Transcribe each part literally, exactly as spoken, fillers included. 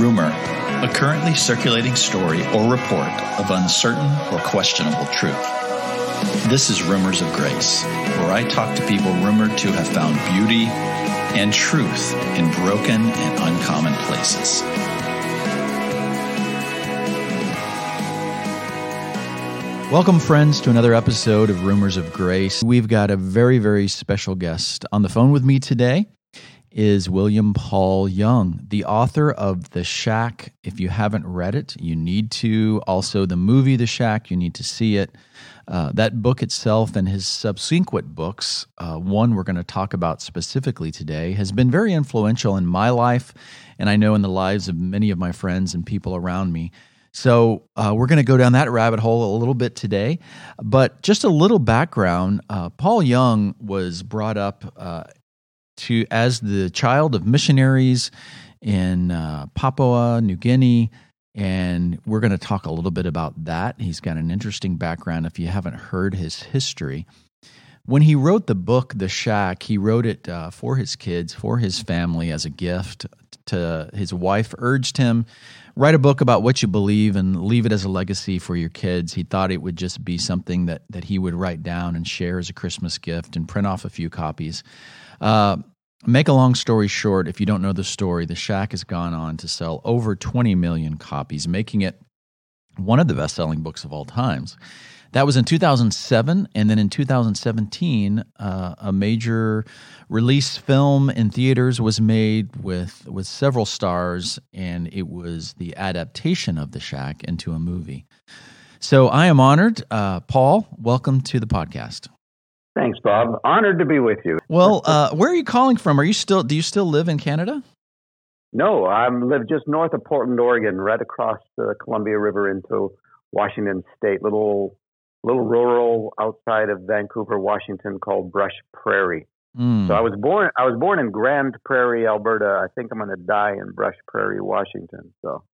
Rumor, a currently circulating story or report of uncertain or questionable truth. This is Rumors of Grace, where I talk to people rumored to have found beauty and truth in broken and uncommon places. Welcome, friends, to another episode of Rumors of Grace. We've got a very, very special guest. On the phone with me today is William Paul Young, the author of The Shack. If you haven't read it, you need to. Also, the movie The Shack, you need to see it. Uh, that book itself and his subsequent books, uh, one we're going to talk about specifically today, has been very influential in my life, and I know in the lives of many of my friends and people around me. So uh, we're going to go down that rabbit hole a little bit today. But just a little background, uh, Paul Young was brought up uh, to as the child of missionaries in uh, Papua New Guinea, and we're going to talk a little bit about that. He's got an interesting background if you haven't heard his history. When he wrote the book, The Shack, he wrote it uh, for his kids, for his family as a gift. To his wife urged him, write a book about what you believe and leave it as a legacy for your kids. He thought it would just be something that that he would write down and share as a Christmas gift and print off a few copies. Uh, make a long story short, if you don't know the story, The Shack has gone on to sell over twenty million copies, making it one of the best-selling books of all times. That was in two thousand seven, and then in two thousand seventeen, uh, a major release film in theaters was made with, with several stars, and it was the adaptation of The Shack into a movie. So I am honored. Uh, Paul, welcome to the podcast. Thanks, Bob. Honored to be with you. Well, uh, where are you calling from? Are you still? Do you still live in Canada? No, I live just north of Portland, Oregon, right across the Columbia River into Washington State, little... little rural outside of Vancouver, Washington, called Brush Prairie. Mm. So I was born. I was born in Grand Prairie, Alberta. I think I'm going to die in Brush Prairie, Washington. So,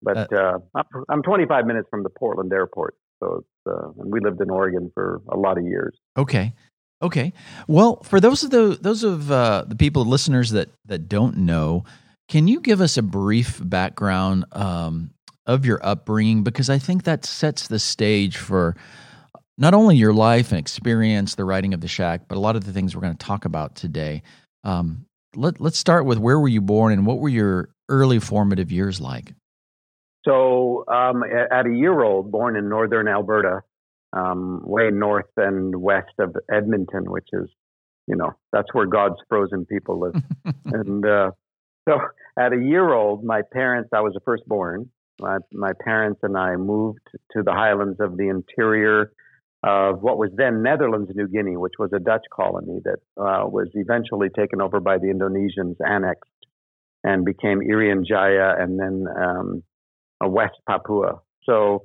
but uh, uh, I'm twenty-five minutes from the Portland airport. So, it's, uh, and we lived in Oregon for a lot of years. Okay, okay. Well, for those of the those of uh, the people, listeners that that don't know, can you give us a brief background? Um, of your upbringing, because I think that sets the stage for not only your life and experience, the writing of The Shack, but a lot of the things we're going to talk about today. Um, let, let's start with where were you born and what were your early formative years like? So um, at a year old, born in northern Alberta, um, way north and west of Edmonton, which is, you know, that's where God's frozen people live. and uh, so at a year old, my parents, I was a firstborn. My, my parents and I moved to the highlands of the interior of what was then Netherlands New Guinea, which was a Dutch colony that uh, was eventually taken over by the Indonesians, annexed, and became Irian Jaya, and then um, a West Papua. So,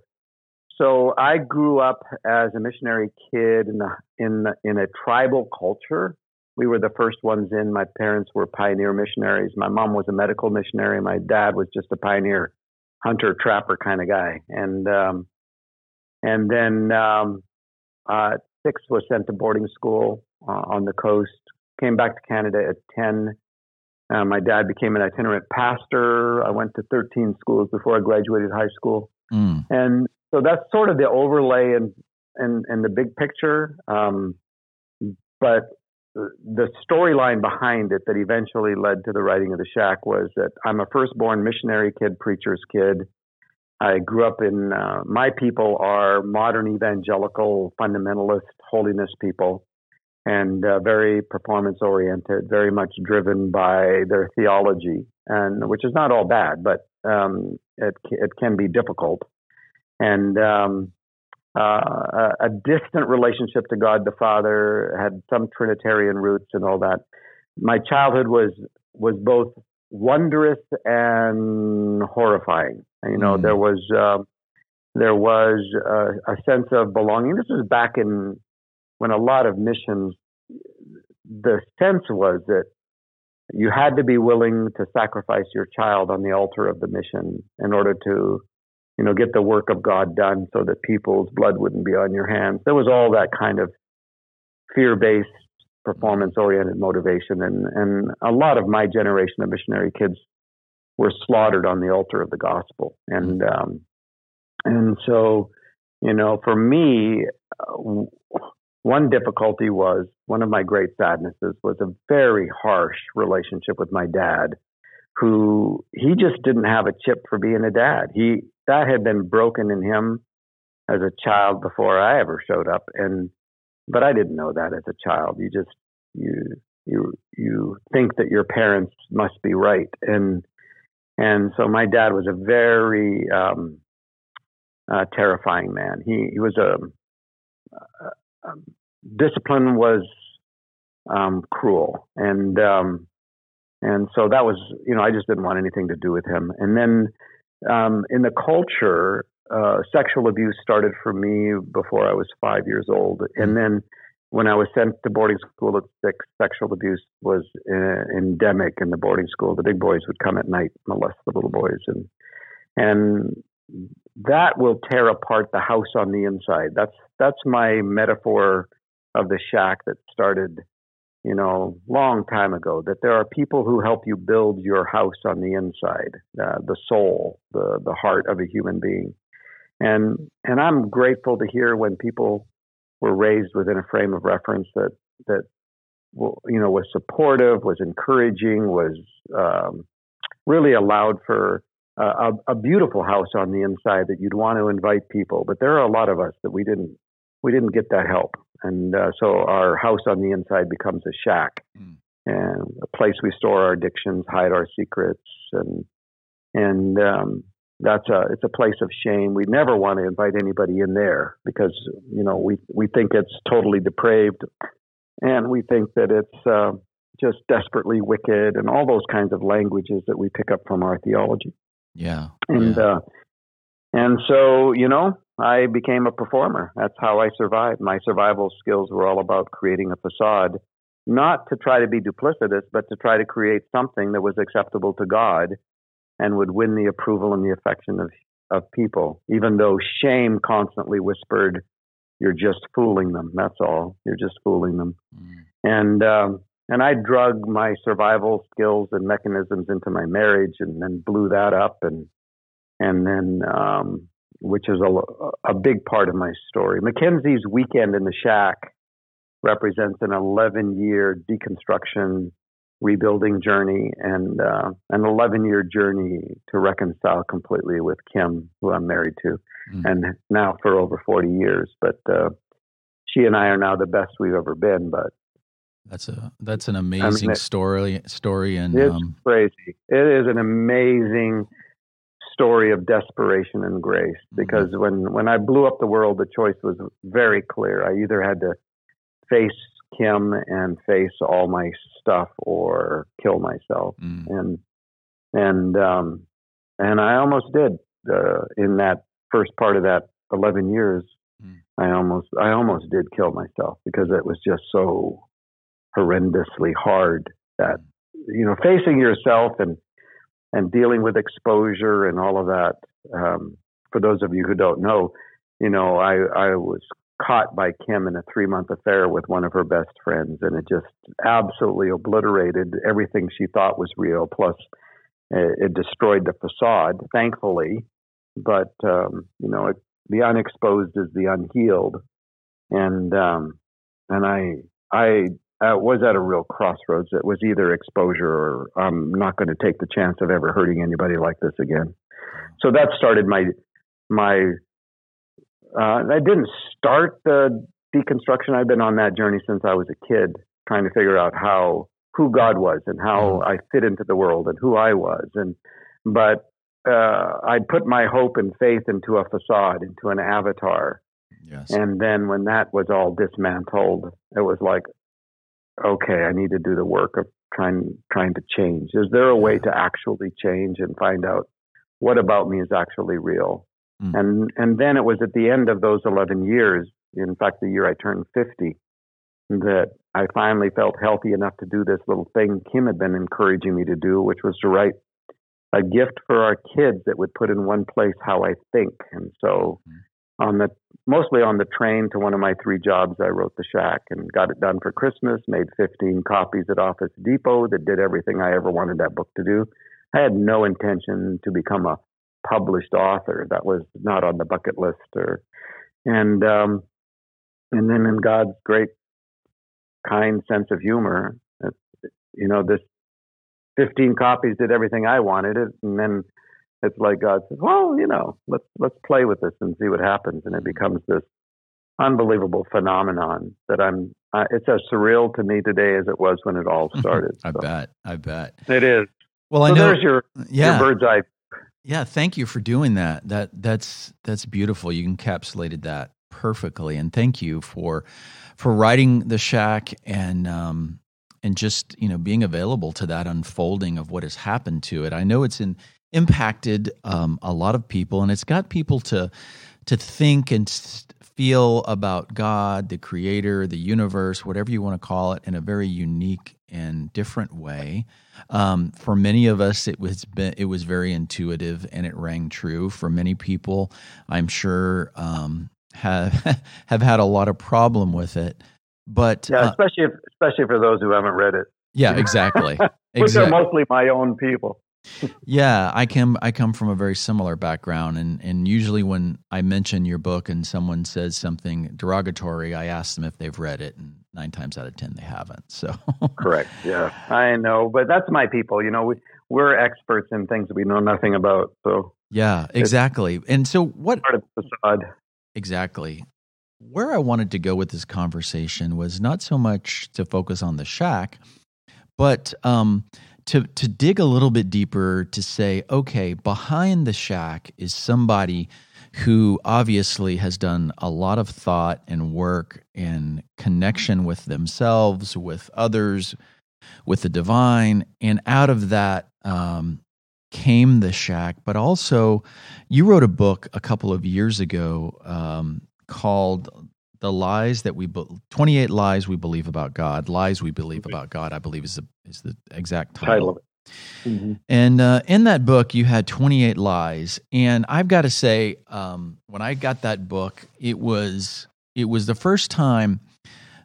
so I grew up as a missionary kid in a, in in a tribal culture. We were the first ones in. My parents were pioneer missionaries. My mom was a medical missionary. My dad was just a pioneer hunter trapper kind of guy, and um, and then um, uh, at six was sent to boarding school uh, on the coast. Came back to Canada at ten. Uh, my dad became an itinerant pastor. I went to thirteen schools before I graduated high school, mm. and so that's sort of the overlay and and and the big picture. Um, but the storyline behind it that eventually led to the writing of The Shack was that I'm a firstborn missionary kid, preacher's kid. I grew up in, uh, my people are modern evangelical, fundamentalist, holiness people, and uh, very performance-oriented, very much driven by their theology, and which is not all bad, but um, it, it can be difficult. And um Uh, a, a distant relationship to God the Father, had some Trinitarian roots and all that. My childhood was was both wondrous and horrifying. You know, mm. there was uh, there was a, a sense of belonging. This was back in when a lot of missions, the sense was that you had to be willing to sacrifice your child on the altar of the mission in order to, you know, get the work of God done so that people's blood wouldn't be on your hands. There was all that kind of fear-based, performance-oriented motivation. And, and a lot of my generation of missionary kids were slaughtered on the altar of the gospel. And um, and so, you know, for me, uh, one difficulty was, one of my great sadnesses was a very harsh relationship with my dad, who, he just didn't have a chip for being a dad. He, that had been broken in him as a child before I ever showed up. And, but I didn't know that as a child. You just, you, you, you think that your parents must be right. And, and so my dad was a very, um, uh, terrifying man. He, he was a, uh, discipline was, um, cruel. And, um, and so that was, you know, I just didn't want anything to do with him. And then, um, in the culture, Uh, sexual abuse started for me before I was five years old. And then when I was sent to boarding school at six, sexual abuse was uh, endemic in the boarding school. The big boys would come at night, molest the little boys. And and that will tear apart the house on the inside. That's that's my metaphor of the shack that started, you know, long time ago, that there are people who help you build your house on the inside, uh, the soul, the the heart of a human being. And and I'm grateful to hear when people were raised within a frame of reference that that you know was supportive, was encouraging, was um, really allowed for a, a beautiful house on the inside that you'd want to invite people. But there are a lot of us that we didn't we didn't get that help, and uh, so our house on the inside becomes a shack, mm. and a place we store our addictions, hide our secrets, and and. Um, That's a, it's a place of shame. We never want to invite anybody in there because, you know, we, we think it's totally depraved, and we think that it's uh, just desperately wicked, and all those kinds of languages that we pick up from our theology. Yeah. And, yeah. Uh, and so, you know, I became a performer. That's how I survived. My survival skills were all about creating a facade, not to try to be duplicitous, but to try to create something that was acceptable to God and would win the approval and the affection of of people, even though shame constantly whispered, "You're just fooling them. That's all. You're just fooling them." Mm. And um, and I drug my survival skills and mechanisms into my marriage, and then blew that up, and and then um, which is a a big part of my story. Mackenzie's weekend in the shack represents an eleven year deconstruction, rebuilding journey, and uh, an eleven year journey to reconcile completely with Kim, who I'm married to, mm. and now for over forty years. But uh, she and I are now the best we've ever been. But that's a that's an amazing I mean, it, story. Story and it's um, crazy. It is an amazing story of desperation and grace. Because mm-hmm. when when I blew up the world, the choice was very clear. I either had to face Kim and face all my stuff or kill myself. Mm. And, and, um, and I almost did, uh, in that first part of that eleven years, mm. I almost, I almost did kill myself because it was just so horrendously hard that, you know, facing yourself and, and dealing with exposure and all of that. Um, for those of you who don't know, you know, I, I was caught by Kim in a three-month affair with one of her best friends, and it just absolutely obliterated everything she thought was real. Plus, it destroyed the facade, thankfully. But um, you know, it, the unexposed is the unhealed, and um, and I I I was at a real crossroads. It was either exposure or I'm not going to take the chance of ever hurting anybody like this again. So that started my my. Uh, I didn't start the deconstruction. I've been on that journey since I was a kid, trying to figure out how, who God was and how I fit into the world and who I was. And, but, uh, I put my hope and faith into a facade, into an avatar. Yes. And then when that was all dismantled, it was like, okay, I need to do the work of trying, trying to change. Is there a way to actually change and find out what about me is actually real? Mm. And and then it was at the end of those eleven years, in fact, the year I turned fifty, that I finally felt healthy enough to do this little thing Kim had been encouraging me to do, which was to write a gift for our kids that would put in one place how I think. And so mm. on the mostly on the train to one of my three jobs, I wrote The Shack and got it done for Christmas, made fifteen copies at Office Depot that did everything I ever wanted that book to do. I had no intention to become a published author. That was not on the bucket list. Or, and um, and then in God's great, kind sense of humor, it, you know, this fifteen copies did everything I wanted it, and then it's like God says, well, you know, let's let's play with this and see what happens, and it becomes this unbelievable phenomenon that I'm. Uh, it's as surreal to me today as it was when it all started. I so. bet. I bet it is. Well, so I know. There's your, yeah. your bird's eye. Yeah, thank you for doing that. That that's that's beautiful. You encapsulated that perfectly, and thank you for for writing The Shack and um, and just you know being available to that unfolding of what has happened to it. I know it's in, impacted um, a lot of people, and it's got people to to think and st- feel about God, the Creator, the universe, whatever you want to call it, in a very unique and different way. Um, for many of us, it was been, it was very intuitive and it rang true. For many people, I'm sure um, have have had a lot of problem with it. But yeah, especially uh, if, especially for those who haven't read it. Yeah, exactly. Which exactly. are mostly my own people. Yeah, I come I come from a very similar background, and, and usually when I mention your book and someone says something derogatory, I ask them if they've read it, and nine times out of ten they haven't. So correct, yeah, I know, but that's my people. You know, we we're experts in things we know nothing about. So yeah, exactly. And so what part of the facade? Exactly. Where I wanted to go with this conversation was not so much to focus on The Shack, but um. To to dig a little bit deeper to say, okay, behind The Shack is somebody who obviously has done a lot of thought and work and connection with themselves, with others, with the divine, and out of that um, came The Shack. But also, you wrote a book a couple of years ago um, called The Lies That We Be- twenty-eight Lies We Believe About God. Lies We Believe About God, I believe, is the is the exact title. title. Mm-hmm. And uh, in that book, you had twenty-eight lies. And I've got to say, um, when I got that book, it was it was the first time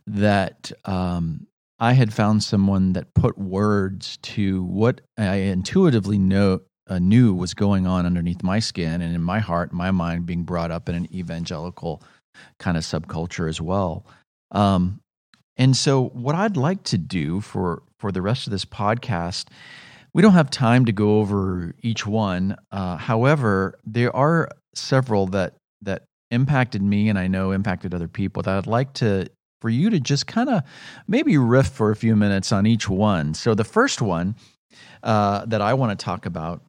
that um, I had found someone that put words to what I intuitively know. Uh, knew was going on underneath my skin and in my heart, my mind, being brought up in an evangelical kind of subculture as well. Um, and so what I'd like to do for, for the rest of this podcast, we don't have time to go over each one. Uh, however, there are several that, that impacted me and I know impacted other people that I'd like to, for you to just kind of maybe riff for a few minutes on each one. So the first one uh, that I want to talk about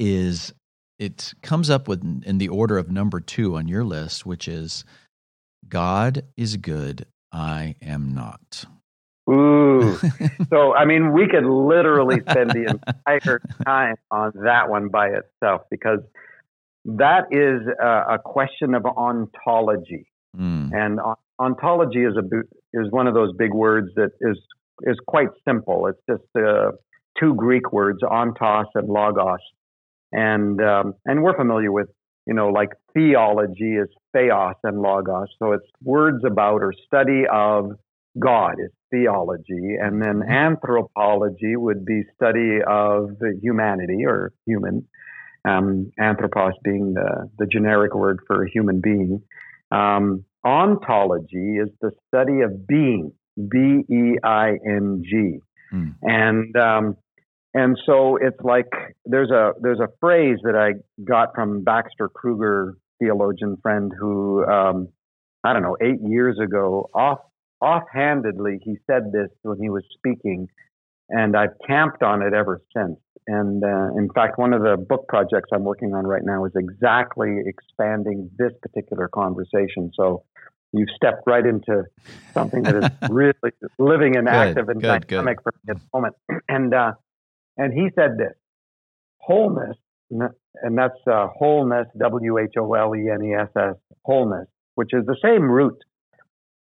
is it comes up with in the order of number two on your list, which is God is good, I am not. Ooh. So, I mean, we could literally spend the entire time on that one by itself because that is a, a question of ontology. Mm. And ontology is a is one of those big words that is is quite simple. It's just uh, two Greek words, ontos and logos. And um, and we're familiar with, you know, like theology is theos and logos. So it's words about or study of God is theology. And then anthropology would be study of humanity or human, um, anthropos being the, the generic word for a human being. Um, ontology is the study of being, B E I N G. Mm. And... Um, And so it's like there's a there's a phrase that I got from Baxter Kruger, theologian friend, who um, I don't know eight years ago off offhandedly he said this when he was speaking, and I've camped on it ever since. And uh, in fact, one of the book projects I'm working on right now is exactly expanding this particular conversation. So you've stepped right into something that is really living and good, active and good, dynamic good. for this moment. And uh, And he said this, wholeness, and that's uh, wholeness, W H O L E N E S S, wholeness, which is the same root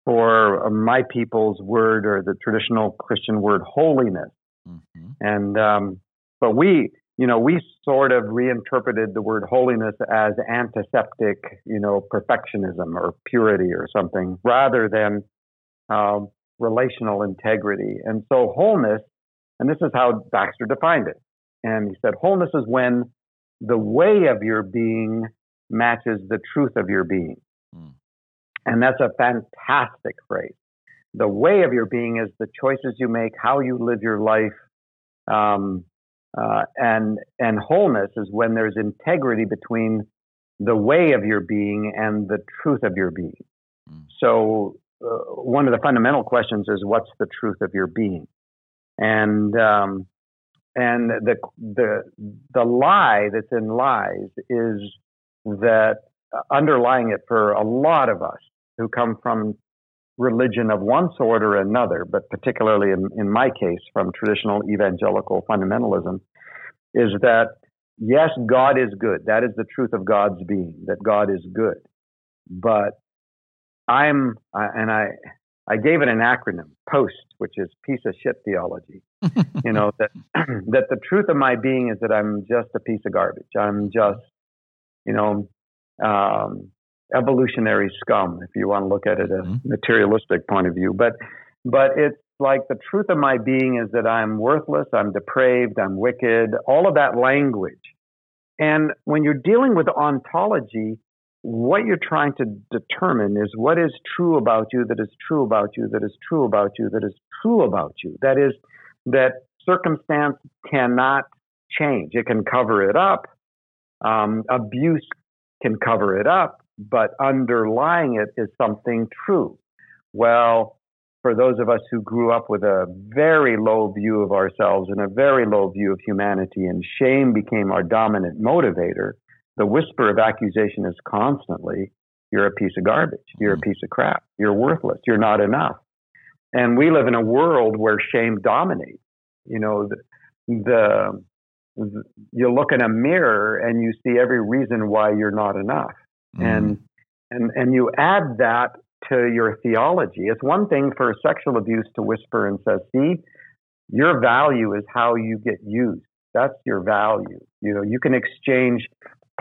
for my people's word or the traditional Christian word holiness. Mm-hmm. And um, but we, you know, we sort of reinterpreted the word holiness as antiseptic, you know, perfectionism or purity or something rather than uh, relational integrity. And so wholeness. And this is how Baxter defined it. And he said, wholeness is when the way of your being matches the truth of your being. Mm. And that's a fantastic phrase. The way of your being is the choices you make, how you live your life. Um, uh, and and wholeness is when there's integrity between the way of your being and the truth of your being. Mm. So uh, one of the fundamental questions is, what's the truth of your being? And um, and the the the lie that's in lies is that underlying it for a lot of us who come from religion of one sort or another, but particularly in, in my case from traditional evangelical fundamentalism, is that yes, God is good. That is the truth of God's being, that God is good. But I'm, and I, I gave it an acronym, POST, which is piece of shit theology. You know, that that the truth of my being is that I'm just a piece of garbage. I'm just, you know, um, evolutionary scum, if you want to look at it as a materialistic point of view. But, but it's like the truth of my being is that I'm worthless, I'm depraved, I'm wicked, all of that language. And when you're dealing with ontology, what you're trying to determine is what is true about you that is true about you that is true about you that is true about you. That is, that circumstance cannot change. It can cover it up. Um, abuse can cover it up, but underlying it is something true. Well, for those of us who grew up with a very low view of ourselves and a very low view of humanity, and shame became our dominant motivator, the whisper of accusation is constantly, you're a piece of garbage, you're a piece of crap, you're worthless, you're not enough. And we live in a world where shame dominates. You know, the, the you look in a mirror and you see every reason why you're not enough. Mm-hmm. And, and, and you add that to your theology. It's one thing for sexual abuse to whisper and say, see, your value is how you get used. That's your value. You know, you can exchange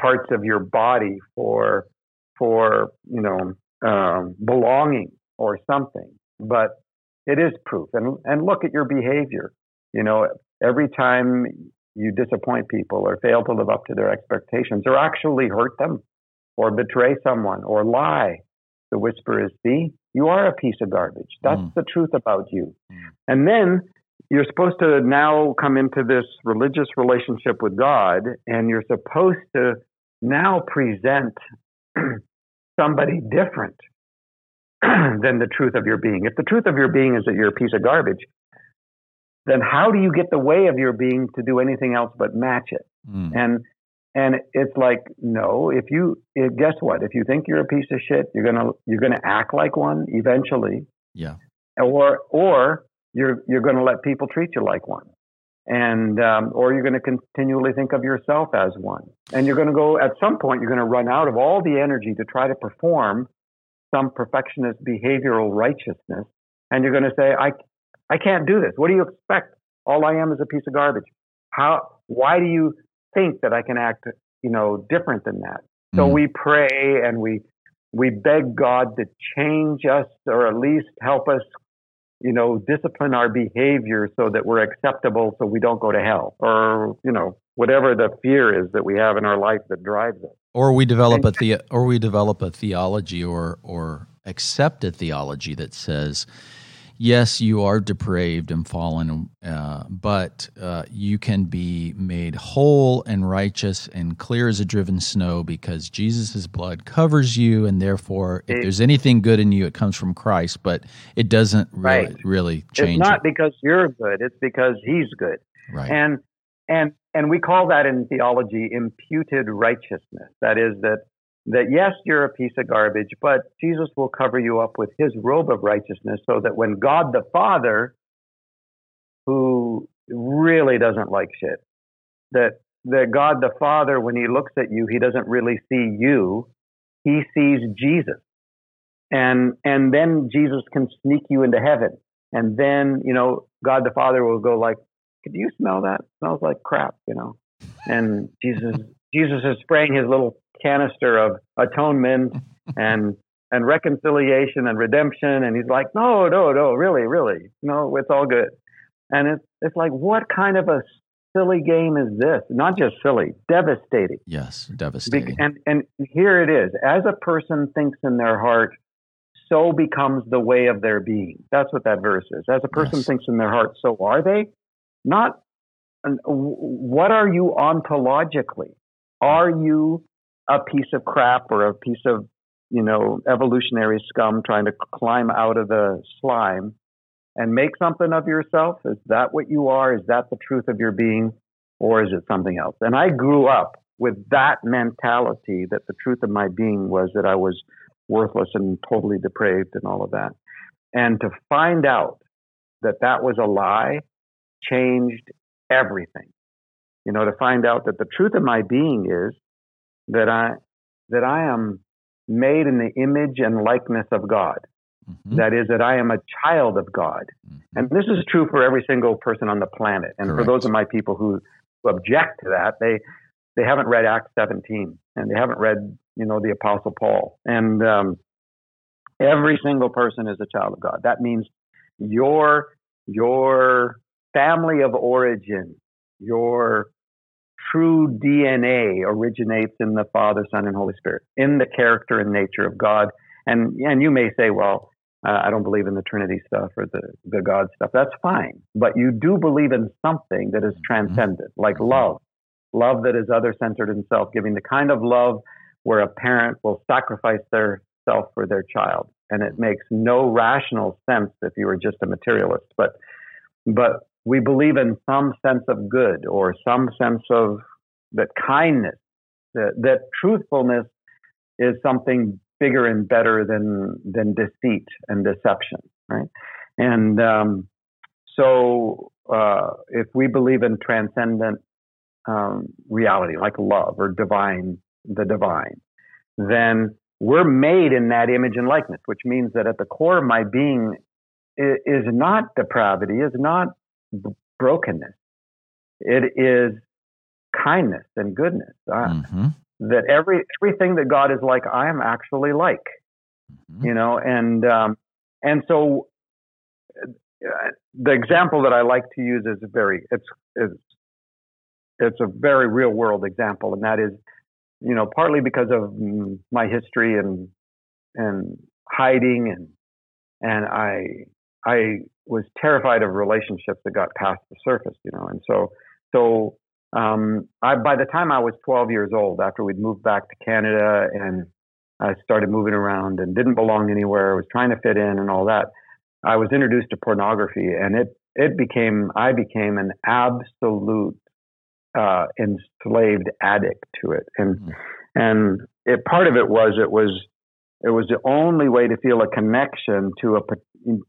parts of your body for, for, you know, um, belonging or something, but it is proof. And, and look at your behavior. You know, every time you disappoint people or fail to live up to their expectations or actually hurt them or betray someone or lie, the whisper is, see, you are a piece of garbage. That's mm. the truth about you. Mm. And then you're supposed to now come into this religious relationship with God, and you're supposed to now present somebody different than the truth of your being. If the truth of your being is that you're a piece of garbage, then how do you get the way of your being to do anything else but match it? Mm. And and it's like, no, if you if, guess what? If you think you're a piece of shit, you're gonna you're gonna act like one eventually. Yeah. Or or you're you're gonna let people treat you like one, and um, or you're gonna continually think of yourself as one, and you're gonna go at some point you're gonna run out of all the energy to try to perform some perfectionist behavioral righteousness, and you're gonna say, I. I can't do this. What do you expect? All I am is a piece of garbage. How? Why do you think that I can act, you know, different than that? Mm. So we pray and we we beg God to change us, or at least help us, you know, discipline our behavior so that we're acceptable, so we don't go to hell, or you know, whatever the fear is that we have in our life that drives us. Or we develop and, a the or we develop a theology or or accept a theology that says, yes, you are depraved and fallen, uh, but uh, you can be made whole and righteous and clear as a driven snow because Jesus' blood covers you, and therefore, if there's anything good in you, it comes from Christ, but it doesn't really, right. really change. It's not it. because you're good, it's because He's good. Right. And, and, and we call that in theology imputed righteousness. That is that That yes, you're a piece of garbage, but Jesus will cover you up with His robe of righteousness so that when God the Father, who really doesn't like shit, that, that God the Father, when He looks at you, He doesn't really see you, He sees Jesus. And, and then Jesus can sneak you into heaven. And then, you know, God the Father will go like, could you smell that? It smells like crap, you know? And Jesus, Jesus is spraying His little canister of atonement and and reconciliation and redemption, and He's like, no, no, no, really, really, no, it's all good. And it's it's like, what kind of a silly game is this? Not just silly, devastating. Yes, devastating. Be- and, and here it is. As a person thinks in their heart, so becomes the way of their being. That's what that verse is. As a person yes. thinks in their heart, so are they? Not, and what are you ontologically? Are you a piece of crap or a piece of, you know, evolutionary scum trying to climb out of the slime and make something of yourself? Is that what you are? Is that the truth of your being? Or is it something else? And I grew up with that mentality that the truth of my being was that I was worthless and totally depraved and all of that. And to find out that that was a lie changed everything. You know, to find out that the truth of my being is that I that I am made in the image and likeness of God. Mm-hmm. That is, that I am a child of God. Mm-hmm. And this is true for every single person on the planet. And Correct. For those of my people who, who object to that, they they haven't read Acts seventeen, and they haven't read, you know, the Apostle Paul. And um, every single person is a child of God. That means your your family of origin, your true D N A originates in the Father, Son, and Holy Spirit, in the character and nature of God. And and you may say, well, uh, I don't believe in the Trinity stuff or the, the God stuff. That's fine. But you do believe in something that is transcendent, like love, love that is other-centered and self-giving, the kind of love where a parent will sacrifice their self for their child. And it makes no rational sense if you were just a materialist. But but we believe in some sense of good or some sense of that kindness, that, that truthfulness is something bigger and better than than deceit and deception, right? And um, so uh, if we believe in transcendent um, reality, like love or divine, the divine, then we're made in that image and likeness, which means that at the core of my being is, is not depravity, is not brokenness. It is kindness and goodness. Uh, mm-hmm. That every everything that God is like, I am actually like, mm-hmm. you know, and um, and so uh, the example that I like to use is very it's it's it's a very real world example, and that is, you know, partly because of my history and and hiding and and I I was terrified of relationships that got past the surface, you know, and so so. Um, I, by the time I was twelve years old, after we'd moved back to Canada and I started moving around and didn't belong anywhere, was trying to fit in and all that, I was introduced to pornography, and it, it became, I became an absolute, uh, enslaved addict to it. And, mm-hmm. and it, part of it was, it was, it was the only way to feel a connection to a,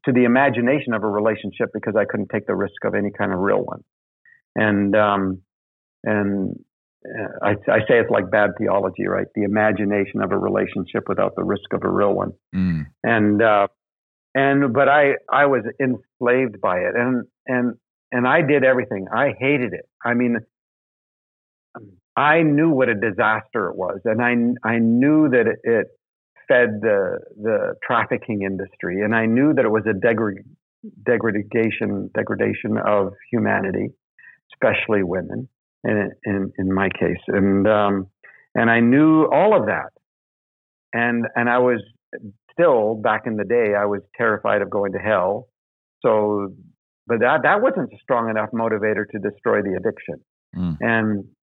to the imagination of a relationship, because I couldn't take the risk of any kind of real one. And, um, And I, I say it's like bad theology, right? The imagination of a relationship without the risk of a real one. Mm. And uh, and but I I was enslaved by it, and and and I did everything. I hated it. I mean, I knew what a disaster it was, and I I knew that it, it fed the the trafficking industry, and I knew that it was a degra- degradation degradation of humanity, especially women. In, in in my case, and um, and I knew all of that, and and I was still back in the day. I was terrified of going to hell. So, but that that wasn't a strong enough motivator to destroy the addiction. Mm. And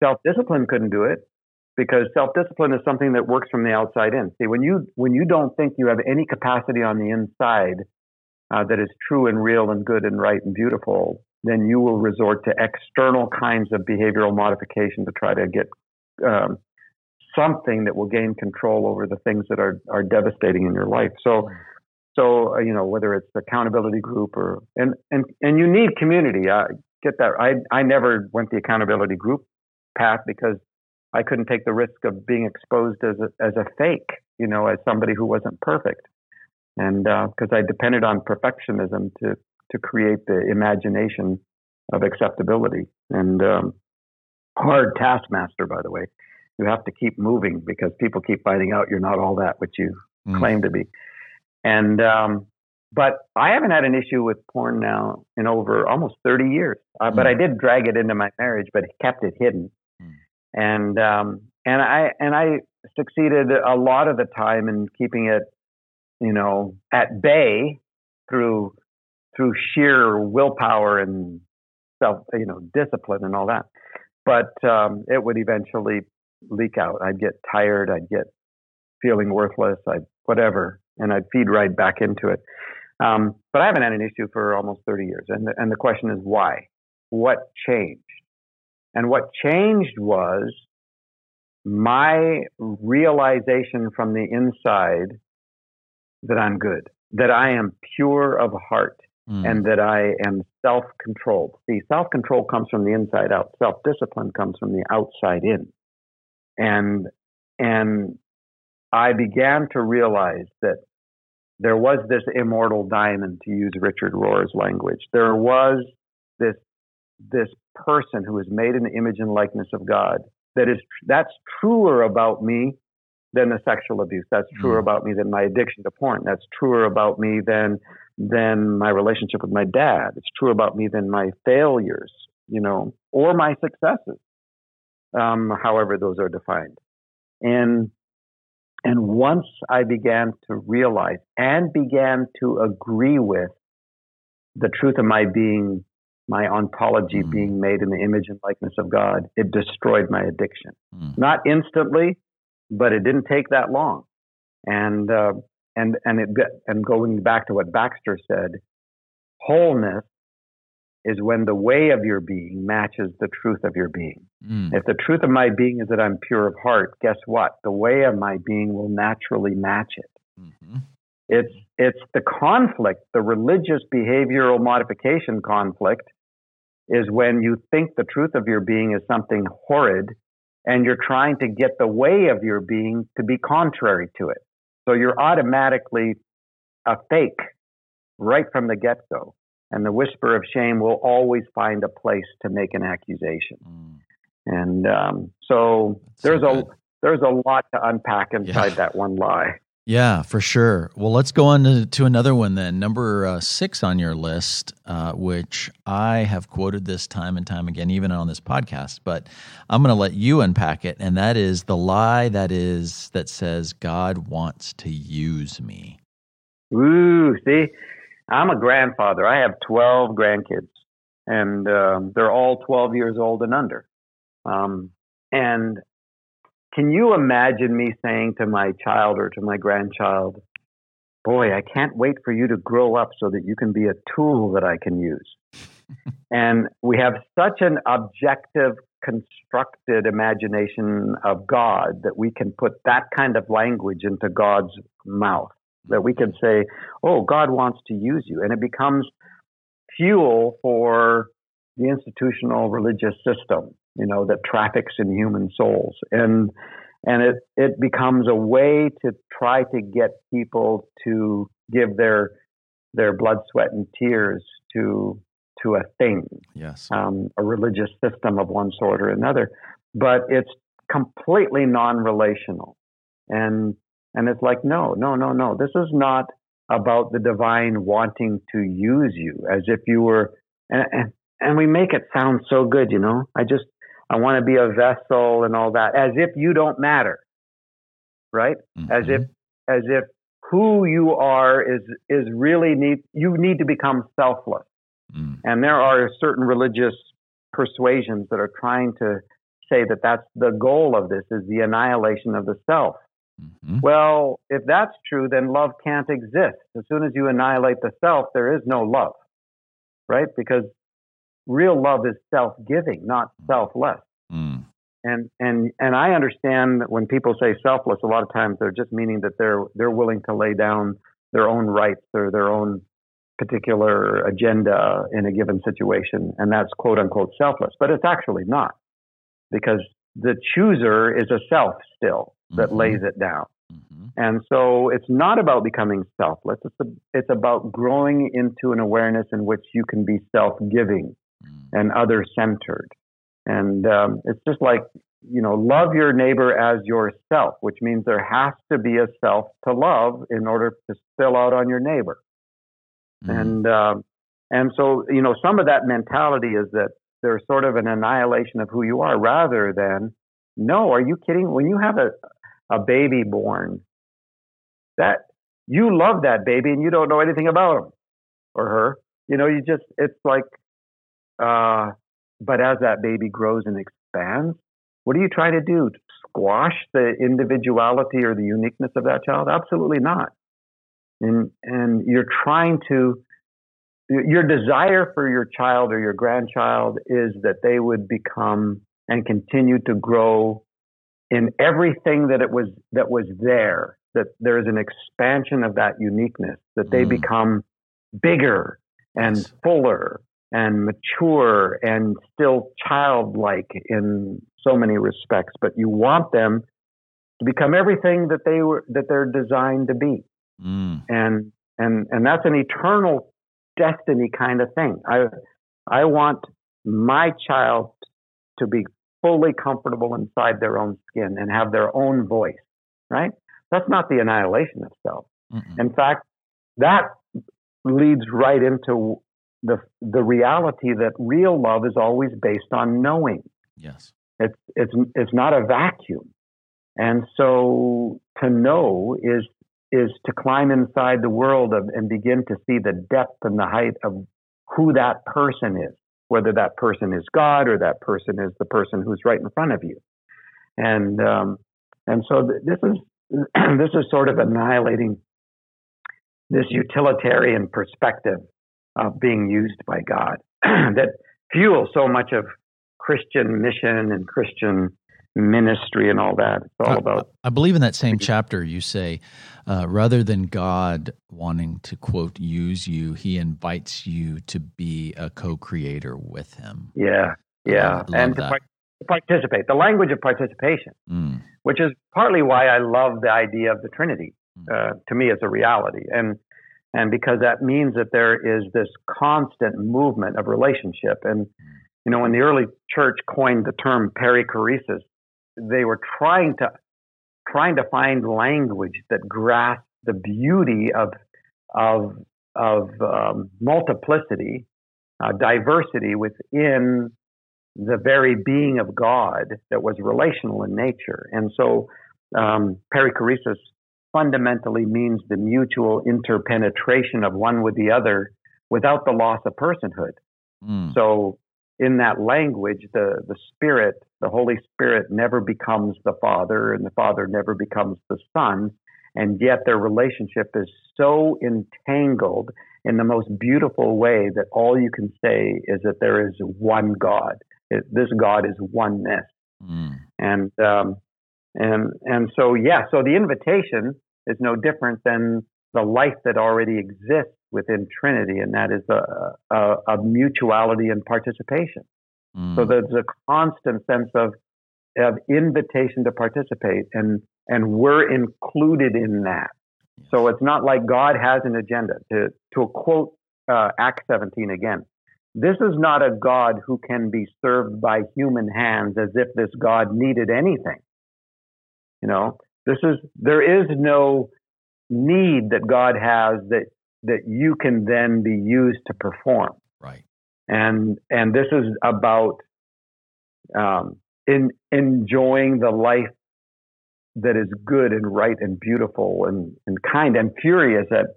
self-discipline couldn't do it, because self-discipline is something that works from the outside in. See, when you when you don't think you have any capacity on the inside uh, that is true and real and good and right and beautiful, then you will resort to external kinds of behavioral modification to try to get um, something that will gain control over the things that are, are devastating in your life. So, so uh, you know, whether it's accountability group or and and, and you need community. I get that. I I never went the accountability group path because I couldn't take the risk of being exposed as a, as a fake, you know, as somebody who wasn't perfect, and because uh, I depended on perfectionism to. to create the imagination of acceptability. And um, hard taskmaster, by the way. You have to keep moving because people keep finding out you're not all that which you mm. claim to be. And um, But I haven't had an issue with porn now in over almost thirty years. Uh, mm. But I did drag it into my marriage, but kept it hidden. Mm. And um, and I and I succeeded a lot of the time in keeping it, you know, at bay through through sheer willpower and self, you know, discipline and all that. But um, it would eventually leak out. I'd get tired. I'd get feeling worthless. I'd whatever, and I'd feed right back into it. Um, but I haven't had an issue for almost thirty years. And the, and the question is why? What changed? And what changed was my realization from the inside that I'm good, that I am pure of heart, mm. and that I am self-controlled. See, self-control comes from the inside out. Self-discipline comes from the outside in. And and I began to realize that there was this immortal diamond, to use Richard Rohr's language. There was this this person who is made in the image and likeness of God. That is, that's truer about me than the sexual abuse. That's truer mm. about me than my addiction to porn. That's truer about me than than my relationship with my dad. It's true about me than my failures, you know, or my successes, um, however those are defined. And And once I began to realize and began to agree with the truth of my being, my ontology mm. being made in the image and likeness of God, it destroyed my addiction. Mm. Not instantly, but it didn't take that long. And uh, and and it and going back to what Baxter said, wholeness is when the way of your being matches the truth of your being. Mm. If the truth of my being is that I'm pure of heart, guess what? The way of my being will naturally match it. Mm-hmm. It's it's the conflict, the religious behavioral modification conflict, is when you think the truth of your being is something horrid, and you're trying to get the way of your being to be contrary to it. So you're automatically a fake right from the get-go. And the whisper of shame will always find a place to make an accusation. Mm. And um, so That's there's so a good. there's a lot to unpack inside yeah. that one lie. Yeah, for sure. Well, let's go on to, to another one then. Number uh, six on your list, uh, which I have quoted this time and time again, even on this podcast, but I'm going to let you unpack it. And that is the lie that is that says God wants to use me. Ooh, see? I'm a grandfather. I have twelve grandkids, and um, they're all twelve years old and under. Um, and can you imagine me saying to my child or to my grandchild, boy, I can't wait for you to grow up so that you can be a tool that I can use? And we have such an objective, constructed imagination of God that we can put that kind of language into God's mouth. That we can say, oh, God wants to use you. And it becomes fuel for the institutional religious system, you know, that traffics in human souls. And and it, it becomes a way to try to get people to give their their blood, sweat, and tears to to a thing. Yes. Um, a religious system of one sort or another. But it's completely non-relational. And And it's like, no, no, no, no. This is not about the divine wanting to use you as if you were, and, and, and we make it sound so good, you know, I just, I want to be a vessel and all that, as if you don't matter, right? Mm-hmm. As if, as if who you are is, is really need, you need to become selfless. Mm. And there are certain religious persuasions that are trying to say that that's the goal of this is the annihilation of the self. Mm-hmm. Well, if that's true, then love can't exist. As soon as you annihilate the self, there is no love, right? Because real love is self-giving, not selfless. Mm. And and and I understand that when people say selfless, a lot of times they're just meaning that they're they're willing to lay down their own rights or their own particular agenda in a given situation, and that's quote unquote selfless. But it's actually not, because the chooser is a self still. That mm-hmm. lays it down. Mm-hmm. And so it's not about becoming selfless. It's, a, it's about growing into an awareness in which you can be self-giving mm. and other-centered. And um, it's just like, you know, love your neighbor as yourself, which means there has to be a self to love in order to spill out on your neighbor. Mm. And uh, and so, you know, some of that mentality is that there's sort of an annihilation of who you are rather than, no, are you kidding? When you have a, a baby born, that you love that baby and you don't know anything about him or her. You know, you just, it's like, uh, but as that baby grows and expands, what are you trying to do? Squash the individuality or the uniqueness of that child? Absolutely not. And and you're trying to, your desire for your child or your grandchild is that they would become and continue to grow in everything that it was that was there, that there is an expansion of that uniqueness, that they mm. become bigger and yes. fuller and mature and still childlike in so many respects, but you want them to become everything that they were that they're designed to be. Mm. And and and that's an eternal destiny kind of thing. I I want my child to be fully comfortable inside their own skin and have their own voice, right? That's not the annihilation of self. Mm-mm. In fact, that leads right into the the reality that real love is always based on knowing. Yes. It's it's it's not a vacuum. And so to know is is to climb inside the world of, and begin to see the depth and the height of who that person is, whether that person is God or that person is the person who's right in front of you. And um, and so th- this is this is sort of annihilating this utilitarian perspective of being used by God that fuels so much of Christian mission and Christian ministry and all that. It's all I, about. I believe in that same chapter you say, uh, rather than God wanting to, quote, use you, he invites you to be a co-creator with him. Yeah, yeah. And to, par- to participate, the language of participation, mm. which is partly why I love the idea of the Trinity. Uh, to me, it's a reality. And and because that means that there is this constant movement of relationship. And, you know, when the early church coined the term perichoresis, they were trying to trying to find language that grasped the beauty of of of um, multiplicity, uh, diversity within the very being of God that was relational in nature. And so, um, perichoresis fundamentally means the mutual interpenetration of one with the other without the loss of personhood. Mm. So, in that language, the, the Spirit, the Holy Spirit never becomes the Father, and the Father never becomes the Son, and yet their relationship is so entangled in the most beautiful way that all you can say is that there is one God. It, this God is oneness. Mm. And um, and and so, yeah, so the invitation is no different than the life that already exists within Trinity, and that is a, a, a mutuality and participation. Mm. So there's a constant sense of of invitation to participate, and and we're included in that. Yes. So it's not like God has an agenda. To to quote uh, Acts seventeen again, this is not a God who can be served by human hands as if this God needed anything. You know, this is there is no need that God has that that you can then be used to perform. Right. And and this is about um, in enjoying the life that is good and right and beautiful and, and kind and furious at,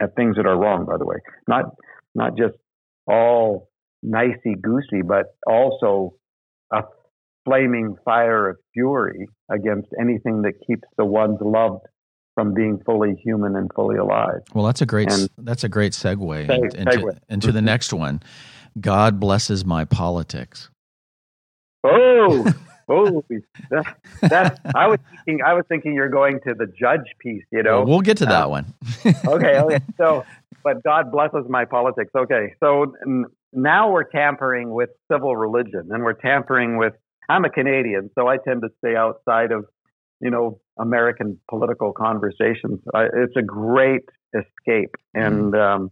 at things that are wrong, by the way. Not not just all nicey-goosey, but also a flaming fire of fury against anything that keeps the ones loved from being fully human and fully alive. Well, that's a great and, that's a great segue, segue. into, into the next one. God blesses my politics. Oh, oh, that, that I was thinking. I was thinking you're going to the judge piece. You know, well, we'll get to that uh, one. okay, okay. So, but God blesses my politics. Okay, so n- now we're tampering with civil religion, and we're tampering with. I'm a Canadian, so I tend to stay outside of, you know, American political conversations. Uh, it's a great escape, and um,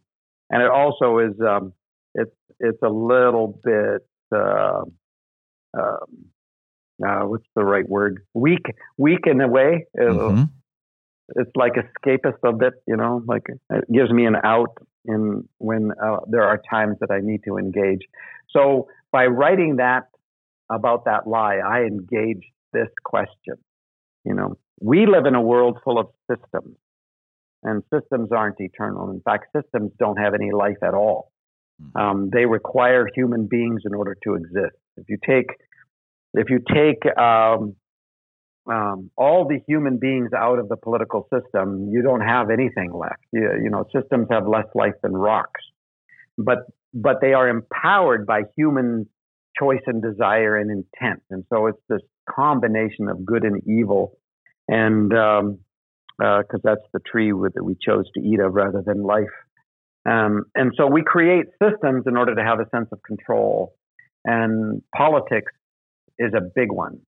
and it also is um, it's it's a little bit uh, uh, uh, what's the right word? Weak, weak in a way. Mm-hmm. it's like escapist a bit, you know, like it gives me an out in when uh, there are times that I need to engage. So by writing that about that lie, I engaged this question. You know, we live in a world full of systems, and systems aren't eternal. In fact, systems don't have any life at all. Um, they require human beings in order to exist. If you take, if you take um, um, all the human beings out of the political system, you don't have anything left. You, you know, systems have less life than rocks, but but they are empowered by human choice and desire and intent. And so it's this combination of good and evil, and um, uh, 'cause that's the tree that we chose to eat of rather than life. Um, and so we create systems in order to have a sense of control. And politics is a big one.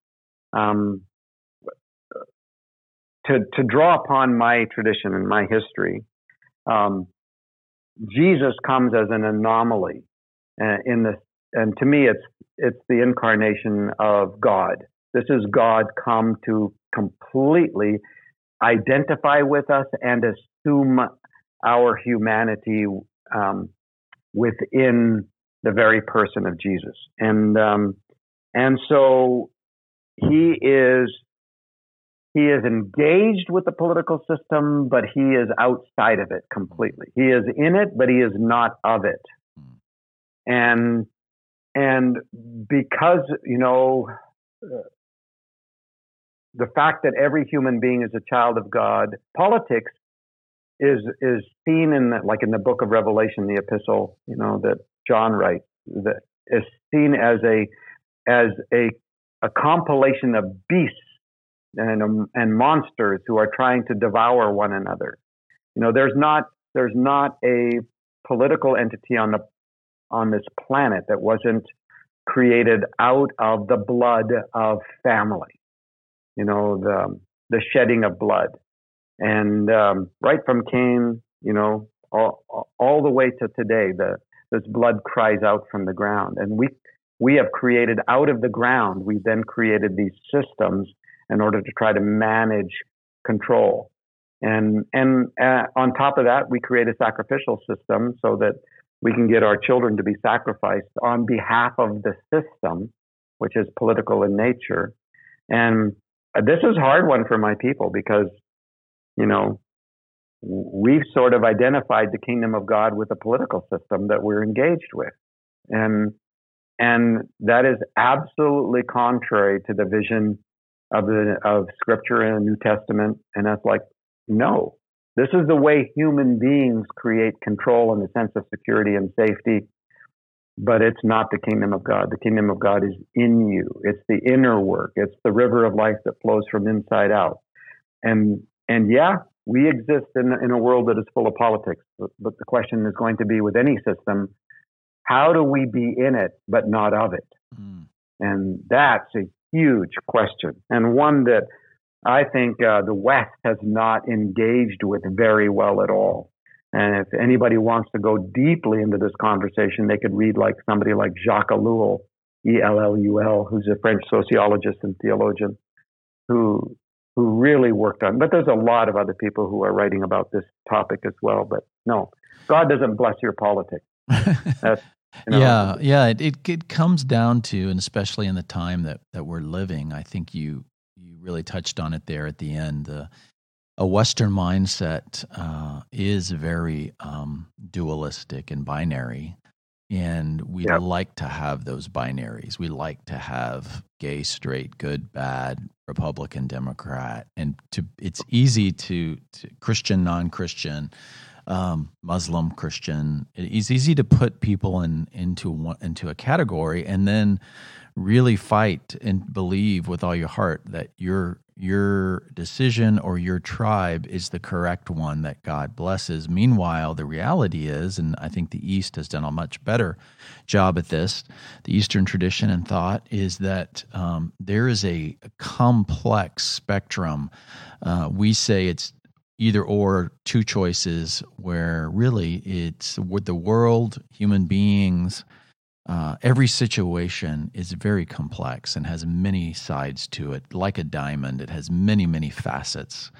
Um, to, to draw upon my tradition and my history, um, Jesus comes as an anomaly uh, in this, and to me, it's it's the incarnation of God. This is God come to completely identify with us and assume our humanity um, within the very person of Jesus, and um, and so he is he is engaged with the political system, but he is outside of it completely. He is in it, but he is not of it, and. And because, you know, the fact that every human being is a child of God, politics is is seen in the, like in the book of Revelation, the epistle, you know, that John writes, that is seen as a as a a compilation of beasts and and monsters who are trying to devour one another. You know, there's not there's not a political entity on the on this planet that wasn't created out of the blood of family, you know, the the shedding of blood, and um, right from Cain, you know, all, all the way to today, the this blood cries out from the ground, and we we have created out of the ground. We then created these systems in order to try to manage control, and and uh, on top of that, we create a sacrificial system so that we can get our children to be sacrificed on behalf of the system, which is political in nature. And this is a hard one for my people because, you know, we've sort of identified the kingdom of God with a political system that we're engaged with. And and that is absolutely contrary to the vision of the of Scripture and the New Testament. And that's like, no. This is the way human beings create control and the sense of security and safety, but it's not the kingdom of God. The kingdom of God is in you. It's the inner work. It's the river of life that flows from inside out. And and yeah, we exist in, in a world that is full of politics, but, but the question is going to be with any system, how do we be in it but not of it? Mm. And that's a huge question, and one that I think uh, the West has not engaged with very well at all. And if anybody wants to go deeply into this conversation, they could read like somebody like Jacques Ellul, E L L U L, who's a French sociologist and theologian who who really worked on. But there's a lot of other people who are writing about this topic as well. But no, God doesn't bless your politics. That's, you know, yeah, yeah. It, it it comes down to, and especially in the time that, that we're living, I think you... You really touched on it there at the end. Uh, a Western mindset uh, is very um, dualistic and binary, and we yep. like to have those binaries. We like to have gay, straight, good, bad, Republican, Democrat, and to it's easy to, to Christian, non-Christian, um, Muslim, Christian. It's easy to put people in into one, into a category, and then really fight and believe with all your heart that your your decision or your tribe is the correct one that God blesses. Meanwhile, the reality is, and I think the East has done a much better job at this, the Eastern tradition and thought is that um, there is a complex spectrum. Uh, we say it's either or, two choices, where really it's with the world, human beings, Uh, every situation is very complex and has many sides to it. Like a diamond, it has many, many facets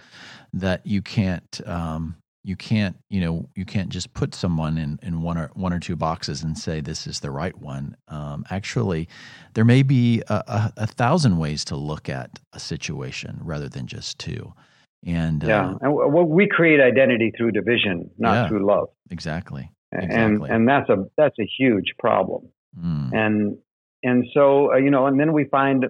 that you can't, um, you can't, you know, you can't just put someone in, in one or one or two boxes and say this is the right one. Um, actually, there may be a, a, a thousand ways to look at a situation rather than just two. And yeah, uh, and well, we create identity through division, not yeah, through love. Exactly. Exactly. And and that's a that's a huge problem. Mm. And and so uh, you know, and then we find,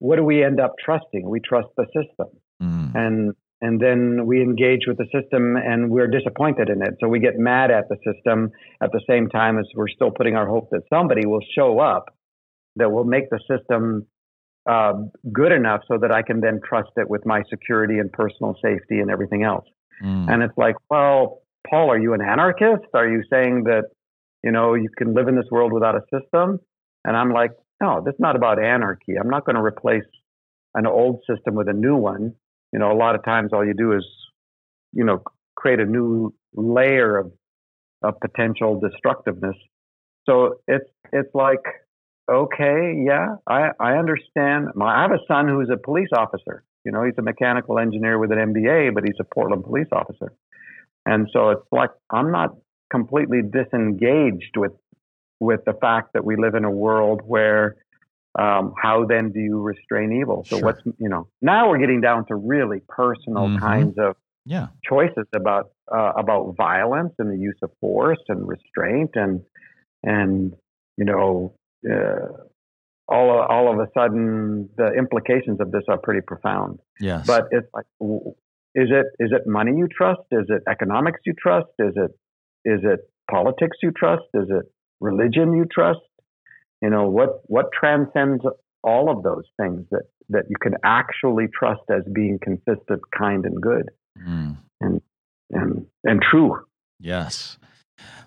what do we end up trusting? We trust the system, mm. and and then we engage with the system, and we're disappointed in it. So we get mad at the system at the same time as we're still putting our hope that somebody will show up that will make the system uh, good enough so that I can then trust it with my security and personal safety and everything else. Mm. And it's like, well, Paul, are you an anarchist? Are you saying that, you know, you can live in this world without a system? And I'm like, no, that's not about anarchy. I'm not going to replace an old system with a new one. You know, a lot of times all you do is, you know, create a new layer of of potential destructiveness. So it's it's like, okay, yeah, I, I understand. My, I have a son who's a police officer. You know, he's a mechanical engineer with an M B A, but he's a Portland police officer. And so it's like, I'm not completely disengaged with with the fact that we live in a world where, um, how then do you restrain evil? So sure. what's, you know, now we're getting down to really personal mm-hmm. kinds of yeah. choices about uh, about violence and the use of force and restraint and, and you know, uh, all, all of a sudden the implications of this are pretty profound. Yes. But it's like... Is it is it money you trust? Is it economics you trust? Is it is it politics you trust? Is it religion you trust? You know, what what transcends all of those things that, that you can actually trust as being consistent, kind, and good, mm. and and and true. Yes.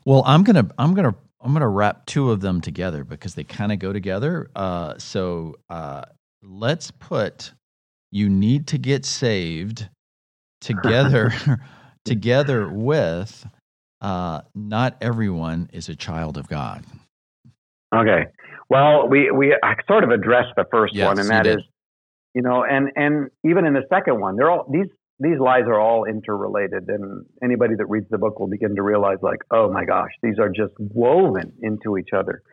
Well, I'm gonna I'm gonna I'm gonna wrap two of them together because they kind of go together. Uh, so uh, let's put "you need to get saved" Together, together with uh, not everyone is a child of God. Okay. Well, we we I sort of addressed the first yes, one, and that did. is, you know, and, and even in the second one, they're all these these lies are all interrelated, and anybody that reads the book will begin to realize, like, oh my gosh, these are just woven into each other.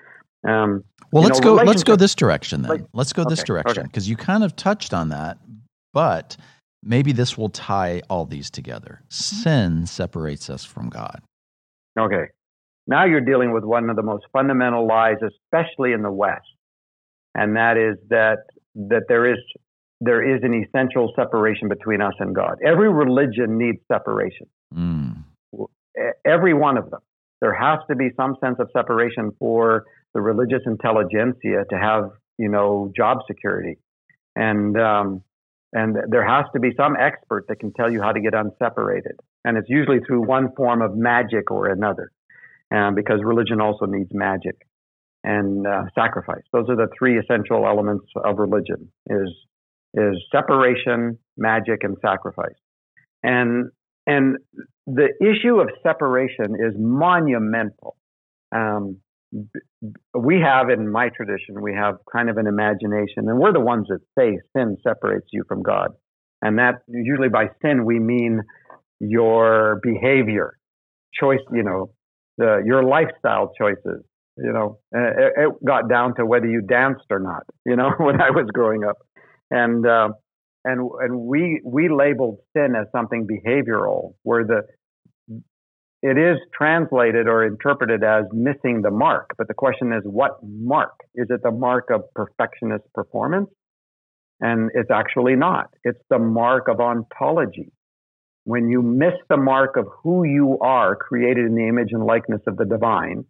Um, well, let's know, go let's go this direction then. Like, let's go okay, this direction because okay. you kind of touched on that, but. Maybe this will tie all these together. Sin separates us from God. Okay. Now you're dealing with one of the most fundamental lies, especially in the West, and that is that that there is there is an essential separation between us and God. Every religion needs separation. Mm. Every one of them. There has to be some sense of separation for the religious intelligentsia to have, you know, job security. And um And there has to be some expert that can tell you how to get unseparated. And it's usually through one form of magic or another, um, because religion also needs magic and uh, sacrifice. Those are the three essential elements of religion, is is separation, magic, and sacrifice. And and the issue of separation is monumental. Um, We have, in my tradition, we have kind of an imagination, and we're the ones that say sin separates you from God. And that usually by sin, we mean your behavior, choice, you know, the, your lifestyle choices, you know, it, it got down to whether you danced or not, you know, when I was growing up. And, uh, and, and we, we labeled sin as something behavioral, where the, It is translated or interpreted as missing the mark, but the question is, what mark? Is it the mark of perfectionist performance? And it's actually not. It's the mark of ontology. When you miss the mark of who you are, created in the image and likeness of the divine,